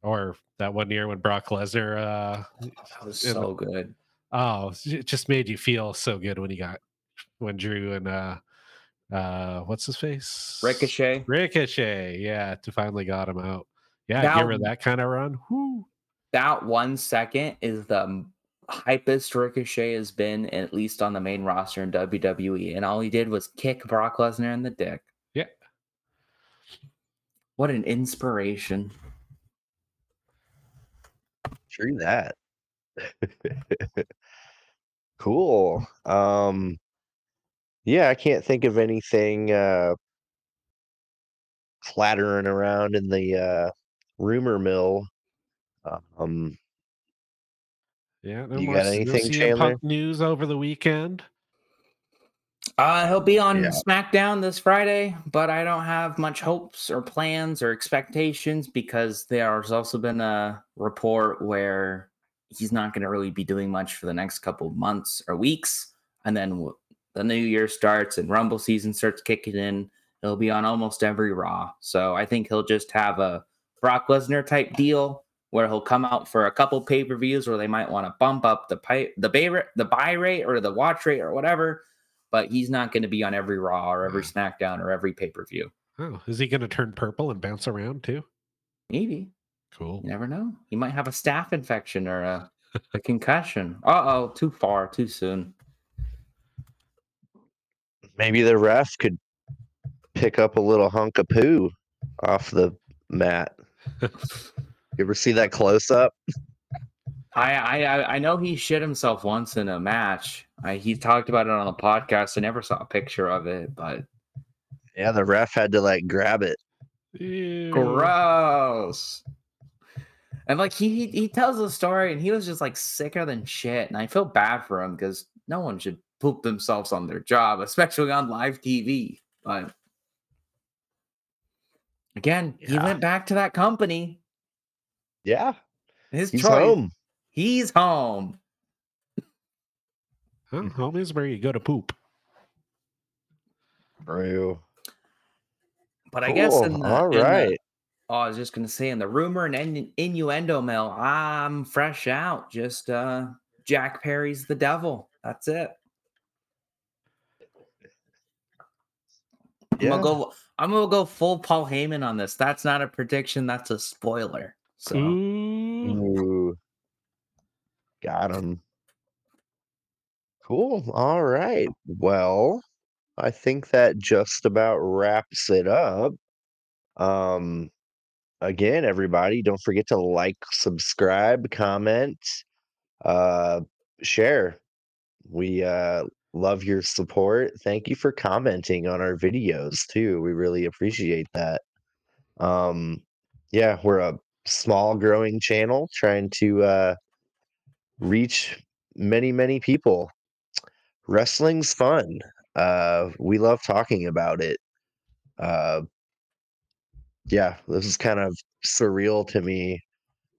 or that one year when Brock Lesnar. Uh, that was so the, good. Oh, it just made you feel so good when he got when Drew and uh, uh, what's his face? Ricochet. Ricochet, yeah, to finally got him out. Yeah, now, give her that kind of run. Woo. That one second is the hypest Ricochet has been, at least on the main roster in W W E. And all he did was kick Brock Lesnar in the dick. Yeah. What an inspiration. True that. Cool. Um, yeah, I can't think of anything uh, clattering around in the uh, rumor mill. Um. Yeah, no you more, got anything, Chandler? Punk news over the weekend. Uh, he'll be on yeah. SmackDown this Friday, but I don't have much hopes or plans or expectations because there's also been a report where he's not going to really be doing much for the next couple of months or weeks, and then the new year starts and Rumble season starts kicking in. He'll be on almost every Raw, so I think he'll just have a Brock Lesnar type deal, where he'll come out for a couple pay-per-views where they might want to bump up the pay, the buy rate, the buy rate or the watch rate or whatever, but he's not going to be on every Raw or every SmackDown or every pay-per-view. Oh, is he going to turn purple and bounce around too? Maybe. Cool. You never know. He might have a staph infection or a, a concussion. Uh-oh, too far, too soon. Maybe the ref could pick up a little hunk of poo off the mat. You ever see that close up? I, I I know he shit himself once in a match. I, he talked about it on the podcast. I never saw a picture of it, but yeah, the ref had to like grab it. Ew. Gross. And like he, he he tells the story, and he was just like sicker than shit. And I feel bad for him because no one should poop themselves on their job, especially on live T V. But again, yeah. He went back to that company. Yeah. His He's choice. home. He's home. Well, home is where you go to poop. Bro. But I cool. guess in the, all in right. The, oh, I was just gonna say in the rumor and innuendo mill, I'm fresh out. Just uh, Jack Perry's the devil. That's it. Yeah. I'm gonna go I'm gonna go full Paul Heyman on this. That's not a prediction, that's a spoiler. So, Ooh. Ooh. Got him. Cool. All right. Well, I think that just about wraps it up. Um, Again, everybody, don't forget to like, subscribe, comment, uh, share. We uh, love your support. Thank you for commenting on our videos too. We really appreciate that. Um, yeah, we're a small growing channel trying to uh, reach many, many people. Wrestling's fun. Uh, we love talking about it. Uh, yeah, this is kind of surreal to me.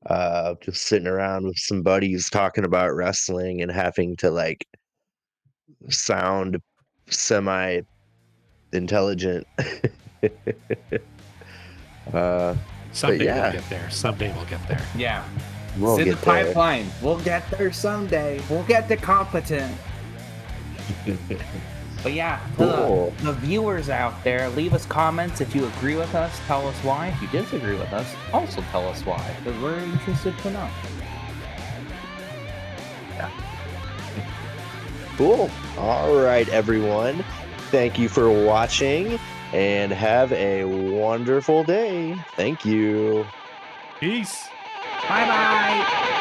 Uh, just sitting around with some buddies talking about wrestling and having to like sound semi intelligent. uh, Someday yeah. we'll get there. Someday we'll get there. Yeah. We'll it's in the pipeline. There. We'll get there someday. We'll get to competent. But yeah, cool. the, the viewers out there, leave us comments. If you agree with us, tell us why. If you disagree with us, also tell us why, because we're interested to know. Yeah. Cool. All right, everyone. Thank you for watching, and have a wonderful day. Thank you. Peace. Bye-bye.